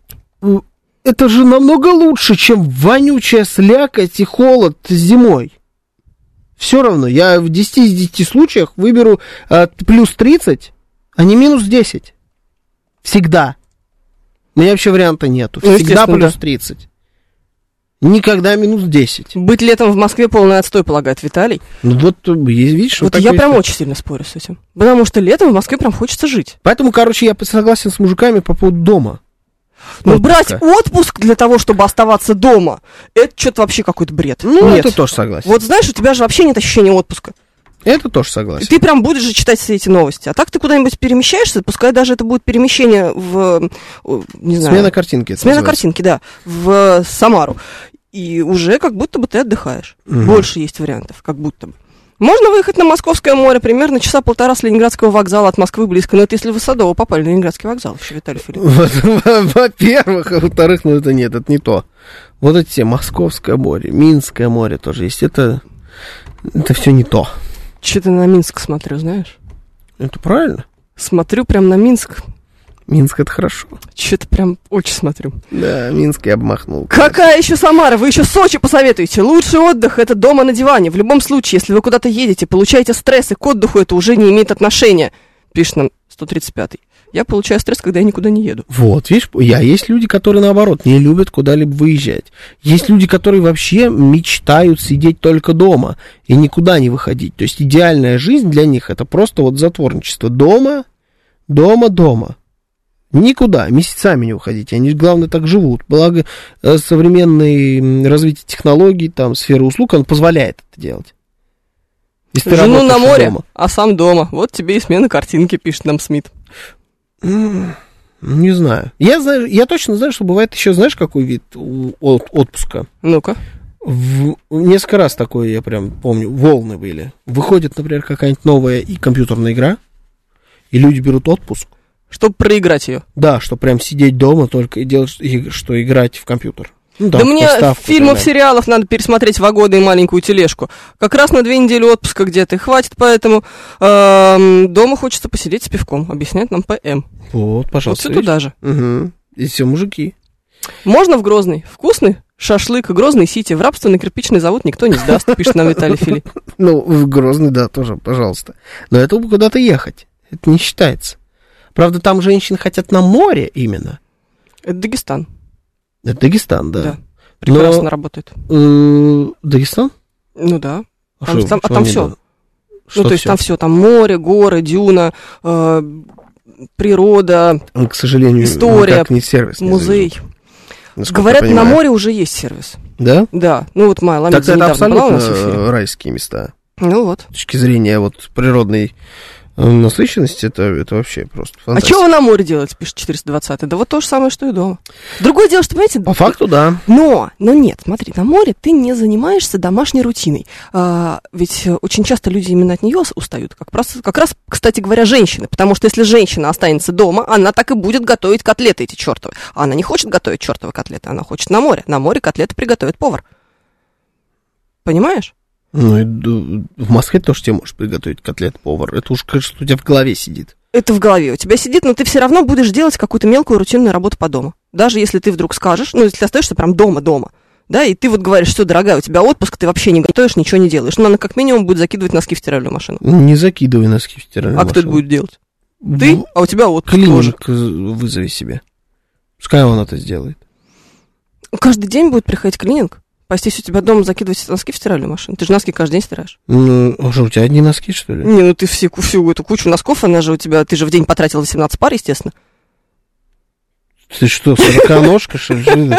это же намного лучше, чем вонючая слякоть и холод зимой. Все равно, я в десяти из десяти случаях выберу э, плюс тридцать, а не минус десять. Всегда. У меня вообще варианта нету, всегда ну, плюс да. тридцать. Никогда минус десять. Быть летом в Москве полный отстой, полагает Виталий. Ну вот, видишь, вот я прям очень сильно спорю с этим. Потому что летом в Москве прям хочется жить. Поэтому, короче, я согласен с мужиками по поводу дома. Ну, брать отпуск для того, чтобы оставаться дома, это что-то вообще какой-то бред. Ну, это тоже согласен. Вот знаешь, у тебя же вообще нет ощущения отпуска. Это тоже согласен. Ты прям будешь же читать все эти новости. А так ты куда-нибудь перемещаешься, пускай даже это будет перемещение в... Не знаю, смена картинки. Смена называется. Картинки, да, в Самару. И уже как будто бы ты отдыхаешь. Угу. Больше есть вариантов, как будто бы. Можно выехать на Московское море примерно часа полтора с Ленинградского вокзала, от Москвы близко. Но это если вы с Садового попали на Ленинградский вокзал, еще Виталий Филипп. Во-первых, а во-вторых, ну это нет, это не то. Вот эти все, Московское море, Минское море тоже есть. Это все не то. Че ты на Минск смотрю, знаешь? Это правильно. Смотрю прям на Минск. Минск — это хорошо. Че-то прям очень смотрю. Да, Минск я обмахнул. Какая еще Самара? Вы еще Сочи посоветуете. Лучший отдых — это дома на диване. В любом случае, если вы куда-то едете, получаете стресс, и к отдыху это уже не имеет отношения. Пишет нам сто тридцать пятый. я получаю стресс, когда я никуда не еду. Вот, видишь, я, есть люди, которые, наоборот, не любят куда-либо выезжать. Есть люди, которые вообще мечтают сидеть только дома и никуда не выходить. То есть идеальная жизнь для них — это просто вот затворничество. Дома, дома, дома. Никуда, месяцами не уходить. Они, главное, так живут. Благо, современное развитие технологий, там, сфера услуг, он позволяет это делать. Если жену на море, дома. А сам дома. Вот тебе и смена картинки, пишет нам Смит. Не знаю. Я, знаю, я точно знаю, что бывает еще, знаешь, какой вид от, отпуска? Ну-ка. В, несколько раз такое, я прям помню, волны были. Выходит, например, какая-нибудь новая и компьютерная игра, и люди берут отпуск. Чтобы проиграть ее. Да, чтобы прям сидеть дома только и делать, что играть в компьютер. Ну, да, да мне фильмов, сериалов надо пересмотреть «Вагоны» и «Маленькую тележку». Как раз на две недели отпуска где-то и хватит, поэтому э-м, дома хочется посидеть с пивком, объясняет нам ПМ. Вот, пожалуйста. Вот все туда же. Угу. И все мужики. Можно в Грозный. Вкусный шашлык, Грозный Сити. В рабство на кирпичный завод никто не сдаст, пишет нам Виталий Филипп. Ну, в Грозный, да, тоже, пожалуйста. Но это куда-то ехать. Это не считается. Правда, там женщины хотят на море именно. Это Дагестан. Это Дагестан, да. Да. Прекрасно Но, работает. Э, Дагестан? Ну да. А там, что, там, там все. Ну, то все? Есть там все, там море, горы, дюна, э, природа, история, к сожалению, история, не сервис, не музей. Говорят, на море уже есть сервис. Да? Да. Ну вот Майя Ламидзе недавно была у нас в эфире. Так это абсолютно райские места. Ну вот. С точки зрения вот природной... насыщенность, это, это вообще просто фантастика. А что вы на море делаете, пишет четыреста двадцатый? Да вот то же самое, что и дома. Другое дело, что, понимаете... По факту, да. Но, но нет, смотри, на море ты не занимаешься домашней рутиной. А, ведь очень часто люди именно от нее устают. Как раз, как раз, кстати говоря, женщины. Потому что если женщина останется дома, она так и будет готовить котлеты эти чертовы. А она не хочет готовить чертовы котлеты, она хочет на море. На море котлеты приготовит повар. Понимаешь? Ну, и в Москве тоже тебе можешь приготовить котлет-повар. Это уж, конечно, у тебя в голове сидит. Это в голове у тебя сидит, но ты все равно будешь делать какую-то мелкую рутинную работу по дому. Даже если ты вдруг скажешь, ну, если ты остаешься прям дома-дома, да, и ты вот говоришь, все, дорогая, у тебя отпуск, ты вообще не готовишь, ничего не делаешь. Но она как минимум будет закидывать носки в стиральную машину. Не закидывай носки в стиральную а машину. А кто это будет делать? Ты, в... а у тебя отпуск. Клиник вызови себе. Пускай он это сделает. Каждый день будет приходить клининг? Постись у тебя дома, закидывать носки в стиральную машину. Ты же носки каждый день стираешь. Ну, уже у тебя одни носки, что ли? Не, ну ты всю, всю эту кучу носков, она же у тебя... Ты же в день потратила восемнадцать пар, естественно. Ты что, сороконожка, что ли?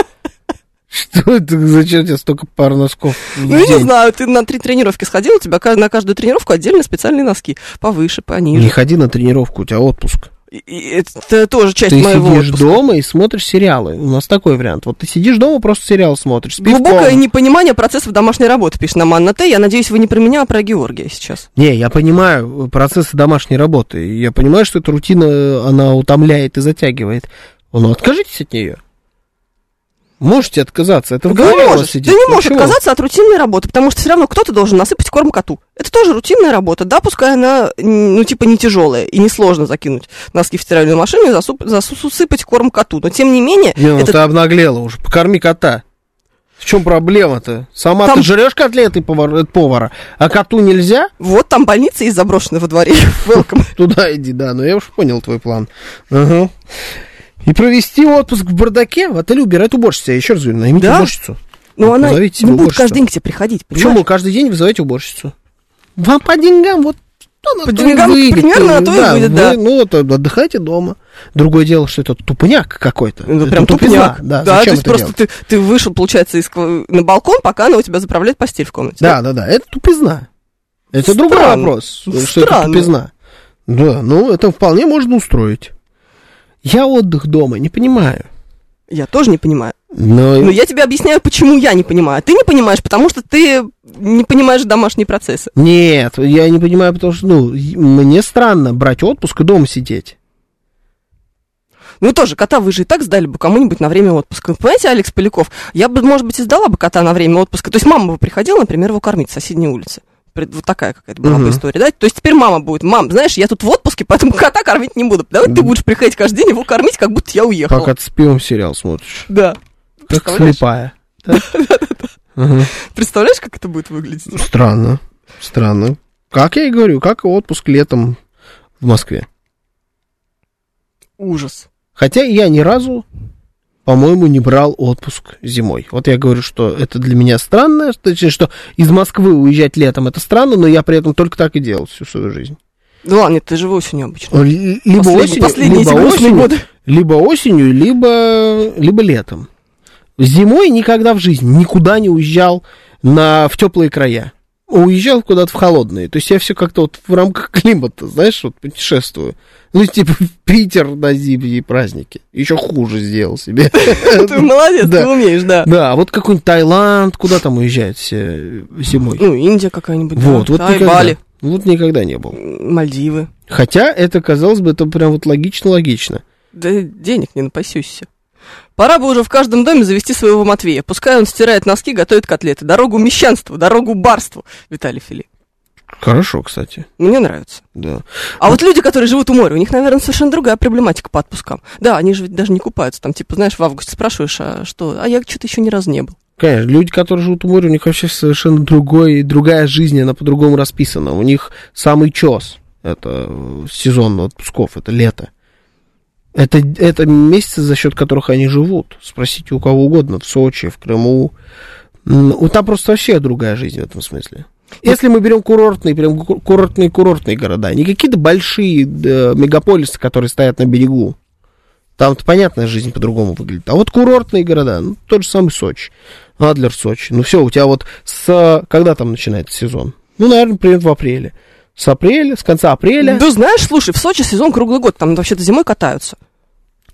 Что это? Зачем у тебя столько пар носков? Ну, я не знаю, ты на три тренировки сходил, у тебя на каждую тренировку отдельно специальные носки. Повыше, пониже. Не ходи на тренировку, у тебя отпуск. И это тоже часть ты моего отпуска. Ты сидишь дома и смотришь сериалы. У нас такой вариант. Вот ты сидишь дома, просто сериал смотришь. Глубокое непонимание процессов домашней работы, пишет нам Анна Т. Я надеюсь, вы не про меня, а про Георгия сейчас. Не, я понимаю процессы домашней работы. Я понимаю, что эта рутина, она утомляет и затягивает. Но откажитесь от нее. Можете отказаться. Это в голове у вас сидит. Ты не можешь Почему? отказаться от рутинной работы, потому что все равно кто-то должен насыпать корм коту. Это тоже рутинная работа, да, пускай она, ну, типа, не тяжелая, и несложно закинуть носки в стиральную машину и засуп, засыпать корм коту. Но, тем не менее... Не, ну, это... ты обнаглела уже. Покорми кота. В чем проблема-то? Сама там... ты жрешь котлеты повар... повара, а коту нельзя? Вот там больница есть заброшенная во дворе. Welcome. Туда иди, да. Ну, я уж понял твой план. Угу. И провести отпуск в бардаке, в отеле убирает уборщица. Я еще раз говорю, наймите да? уборщицу. Но вот, она не будет уборщицу. Каждый день к тебе приходить, понимаешь? Почему каждый день вызываете уборщицу? Вам по деньгам вот... Она по деньгам выйдет, примерно на то да, и выйдет, да. Вы, ну, вот, отдыхайте дома. Другое дело, что это тупняк какой-то. Ну, это прям тупизна. тупняк. Да, да, то есть просто ты, ты вышел, получается, из, на балкон, пока она у тебя заправляет постель в комнате. Да, да, да, да. Это тупизна. Это Странно. другой вопрос, Странно. что это тупизна. Да, ну, это вполне можно устроить. Я отдых дома не понимаю. Я тоже не понимаю. Но... Но я тебе объясняю, почему я не понимаю. Ты не понимаешь, потому что ты не понимаешь домашние процессы. Нет, я не понимаю, потому что, ну, мне странно брать отпуск и дома сидеть. Ну, тоже, кота вы же и так сдали бы кому-нибудь на время отпуска. Понимаете, Алекс Поляков, я бы, может быть, и сдала бы кота на время отпуска. То есть мама бы приходила, например, его кормить с соседней улицы. Вот такая какая-то была uh-huh. бы история, да? То есть теперь мама будет: мам, знаешь, я тут в отпуске, поэтому кота кормить не буду. Давай ты будешь приходить каждый день его кормить, как будто я уехала. Пока ты с пивом сериал смотришь. Да. Как слепая. Да-да-да. Представляешь, как это будет выглядеть? Странно. Странно. Как я и говорю, как отпуск летом в Москве. ужас. Хотя я ни разу, по-моему, не брал отпуск зимой. Вот я говорю, что это для меня странно, точнее, что из Москвы уезжать летом это странно, но я при этом только так и делал всю свою жизнь. Ну ладно, ты же в осенью обычно. Либо Послед... осенью, либо осенью, либо, осенью либо, либо летом. Зимой никогда в жизни никуда не уезжал на, в теплые края. Уезжал куда-то в холодные. То есть я все как-то вот в рамках климата, знаешь, вот путешествую. Ну, типа в Питер на зимние праздники. Еще хуже сделал себе. Ты молодец, ты умеешь, да. Да, вот какой-нибудь Таиланд, куда там уезжают все зимой? Ну, Индия какая-нибудь. Вот, вот Бали. Вот никогда не был. Мальдивы. Хотя это, казалось бы, это прям вот логично-логично. Да денег не напасешься. Пора бы уже в каждом доме завести своего Матвея. Пускай он стирает носки, готовит котлеты. Дорогу мещанству, дорогу барству, Виталий Филипп. Хорошо, кстати. Мне нравится. Да. А вот... вот люди, которые живут у моря, у них, наверное, совершенно другая проблематика по отпускам. Да, они же ведь даже не купаются. Там, типа, знаешь, в августе спрашиваешь, а что? А я что-то еще ни разу не был. Конечно, люди, которые живут у моря, у них вообще совершенно другой, другая жизнь, она по-другому расписана. У них самый чёс, это сезон отпусков, это лето. Это, это месяцы, за счет которых они живут. Спросите у кого угодно, в Сочи, в Крыму. Там просто вообще другая жизнь в этом смысле. Если мы берем курортные, прям курортные-курортные города, не какие-то большие э, мегаполисы, которые стоят на берегу. Там-то понятная жизнь по-другому выглядит. А вот курортные города, ну, тот же самый Сочи, Адлер, Сочи. Ну, все, у тебя вот с... Когда там начинается сезон? Ну, наверное, примерно в апреле. С апреля, с конца апреля. Да знаешь, слушай, в Сочи сезон круглый год. Там вообще-то зимой катаются,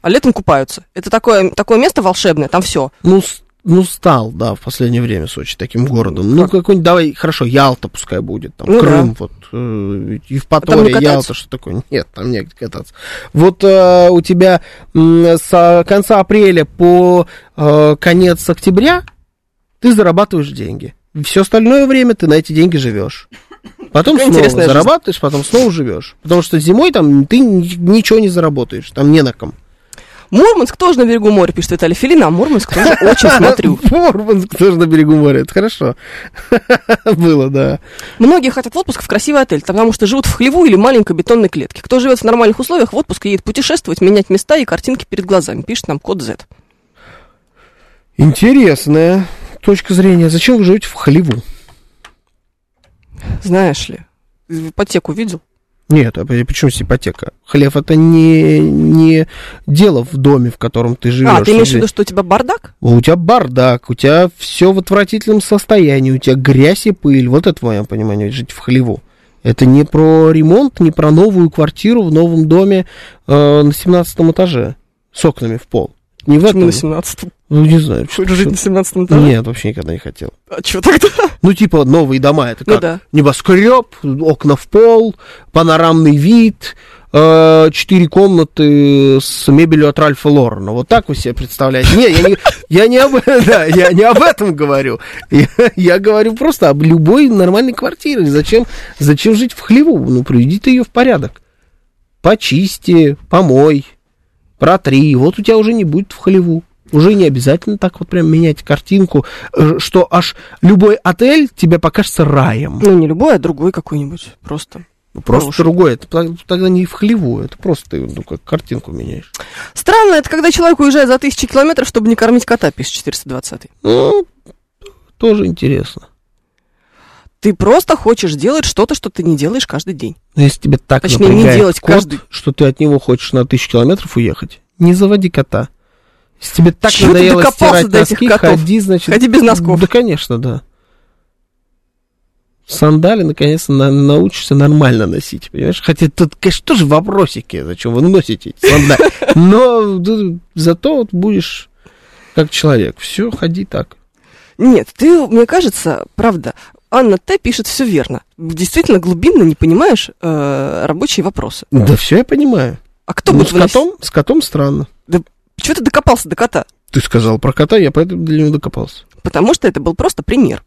а летом купаются. Это такое, такое место волшебное, там все. Ну, с... ну, стал, да, в последнее время Сочи таким городом. Ну, какой-нибудь, давай, хорошо, Ялта пускай будет, там, ну, Крым, да. Вот, э, Евпатория, Ялта, что такое? Нет, там негде кататься. Вот э, у тебя э, с конца апреля по э, конец октября ты зарабатываешь деньги. Все остальное время ты на эти деньги живешь. Потом снова зарабатываешь, жизнь. Потом снова живешь. Потому что зимой там ты ничего не заработаешь, там не на ком. Мурманск тоже на берегу моря, пишет Виталий Филин, а Мурманск тоже очень смотрю. Мурманск тоже на берегу моря, это хорошо. Было, да. Многие хотят в отпуск в красивый отель, потому что живут в хлеву или маленькой бетонной клетке. Кто живет в нормальных условиях, в отпуск едет путешествовать, менять места и картинки перед глазами, пишет нам код Z. Интересная точка зрения. Зачем вы живете в хлеву? Знаешь ли, ипотеку видел? Нет, а почему ипотека? Хлев — это не, не дело в доме, в котором ты живешь. А, ты имеешь в виду, что у тебя бардак? У тебя бардак, у тебя все в отвратительном состоянии, у тебя грязь и пыль. Вот это, в моем понимании, жить в хлеву. Это не про ремонт, не про новую квартиру в новом доме э, на семнадцатом этаже с окнами в пол. Не в этом. На семнадцатом? Ну, не знаю. Хочешь жить на семнадцатом этаже? Нет, вообще никогда не хотел. А что тогда? Ну, типа, новые дома, это как ну, да. Небоскреб, окна в пол, панорамный вид, четыре комнаты с мебелью от Ральфа Лорена. Вот так вы себе представляете? Нет, я не об этом говорю. Я говорю просто об любой нормальной квартире. Зачем жить в хлеву? Ну, приведи ты ее в порядок. Почисти, помой. Протри, вот у тебя уже не будет в хлеву. Уже не обязательно так вот прям менять картинку, что аж любой отель тебе покажется раем. Ну, не любой, а другой какой-нибудь, просто. Ну, просто хороший. Другой, это тогда не в хлеву, это просто ты ну, как картинку меняешь. Странно, это когда человек уезжает за тысячи километров, чтобы не кормить кота, пишет четыреста двадцатый. Ну, тоже интересно. Ты просто хочешь делать что-то, что ты не делаешь каждый день. Но если тебе так Точнее, напрягает не делать кот, каждый... что ты от него хочешь на тысячу километров уехать, не заводи кота. Если тебе так Чего надоело стирать до носки, ходи, значит... Ходи без носков. Да, конечно, да. Сандали, наконец-то, на- научишься нормально носить, понимаешь? Хотя тут, конечно, тоже вопросики, зачем вы носите эти сандали. Но да, зато вот будешь как человек. Все, ходи так. Нет, ты, мне кажется, правда... Анна Т. пишет все верно. Действительно, глубинно не понимаешь э, рабочие вопросы. Да все я понимаю. А кто ну, будет с котом, с котом странно. Да чего ты докопался до кота? Ты сказал про кота, я поэтому для него докопался. Потому что это был просто пример.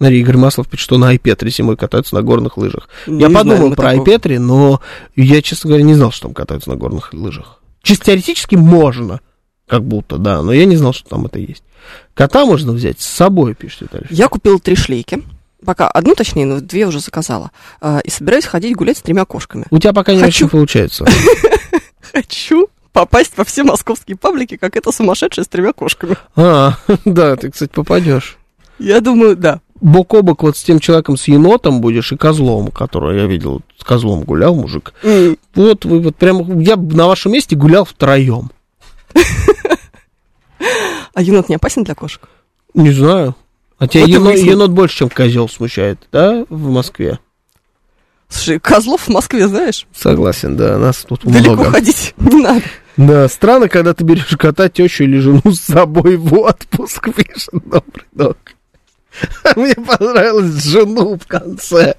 Игорь Маслов пишет, что на Айпетре зимой катаются на горных лыжах. Не я не подумал про Айпетре, но я, честно говоря, не знал, что там катаются на горных лыжах. Чисто теоретически можно. Как будто, да, но я не знал, что там это есть. Кота можно взять с собой, пишет Виталий. Я купил три шлейки. Пока одну, точнее, но две уже заказала. И собираюсь ходить гулять с тремя кошками. У тебя пока не Хочу. Очень получается. Хочу попасть во все московские паблики, как это сумасшедшая с тремя кошками. А, да, ты, кстати, попадешь. Я думаю, да. Бок о бок вот с тем человеком, с енотом будешь и козлом, которого я видел, с козлом гулял мужик. Mm. Вот вы вот прям, я на вашем месте гулял втроем. А енот не опасен для кошек? Не знаю. А тебя вот енот, енот больше, чем козел смущает, да, в Москве? Слушай, козлов в Москве, знаешь? Согласен, да, нас тут далеко много. Далеко ходить не надо. Да, странно, когда ты берешь кота, тещу или жену с собой в отпуск, видишь, добрый док. Мне понравилось жену в конце.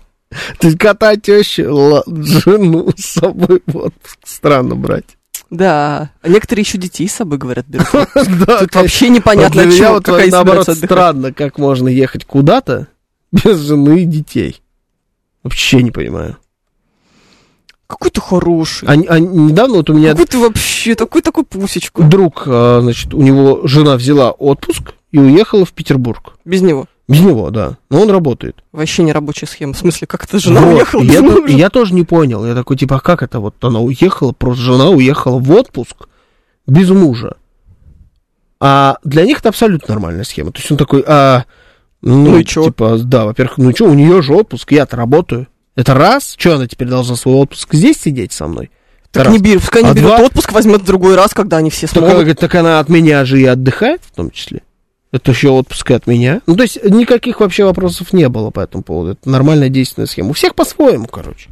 То есть кота, тещу, жену с собой в отпуск. Странно брать. Да, а некоторые еще детей с собой, говорят, берут. Тут вообще непонятно, чего, какая собирается отдыхать. Наоборот, странно, как можно ехать куда-то без жены и детей. Вообще не понимаю. Какой ты хороший. А, а недавно вот у меня... Какой ты вообще, такой такой пусечку. Друг, значит, у него жена взяла отпуск и уехала в Петербург. Без него? Без него, да. Но он работает. Вообще не рабочая схема. В смысле, как это жена вот. Уехала без мужа? Я тоже не понял. Я такой, типа, а как это вот она уехала, просто жена уехала в отпуск без мужа. А для них это абсолютно нормальная схема. То есть он такой... А, Ну, ну и чё? Типа, да, во-первых, ну что, у нее же отпуск, я-то работаю. Это раз, что она теперь должна свой отпуск здесь сидеть со мной? Так не бери, пускай они а берут два... отпуск, возьмет в другой раз, когда они все смогут. Так она, говорит, так она от меня же и отдыхает в том числе. Это еще отпуск и от меня. Ну, то есть никаких вообще вопросов не было по этому поводу. Это нормальная действенная схема. У всех по-своему, короче.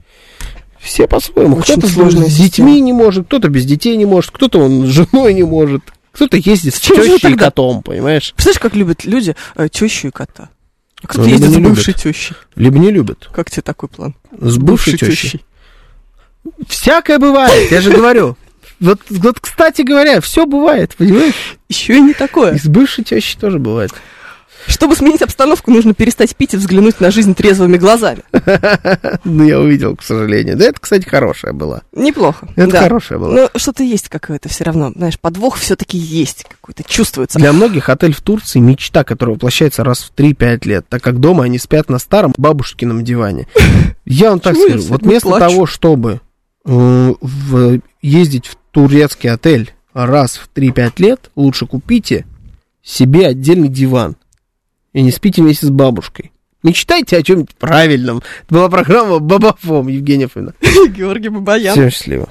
Все по-своему. Очень кто-то сложная с детьми система. Не может, кто-то без детей не может, кто-то он с женой не может. Кто-то ездит с тещей и котом, понимаешь? Представляешь, как любят люди э, тещу и кота. А кто-то ну, ездит с бывшей тещей. Либо не любят. Как тебе такой план? С бывшей тещей. Всякое бывает, я же говорю. Вот, вот, кстати говоря, все бывает, понимаешь? Еще и не такое. И с бывшей тещей тоже бывает. Чтобы сменить обстановку, нужно перестать пить и взглянуть на жизнь трезвыми глазами. Ну, я увидел, к сожалению. Да, это, кстати, хорошая была. Неплохо. Это да. хорошая была. Но что-то есть какое-то все равно. Знаешь, подвох все-таки есть какой-то, чувствуется. Для многих отель в Турции – мечта, которая воплощается раз в три-пять лет, так как дома они спят на старом бабушкином диване. Я вам так скажу. Вот вместо того, чтобы ездить в турецкий отель раз в три-пять лет, лучше купите себе отдельный диван. И не спите вместе с бабушкой. Мечтайте о чем-нибудь правильном. Это была программа «Бабафом» Евгения Фомина. Георгий Бабаян. Всем счастливо.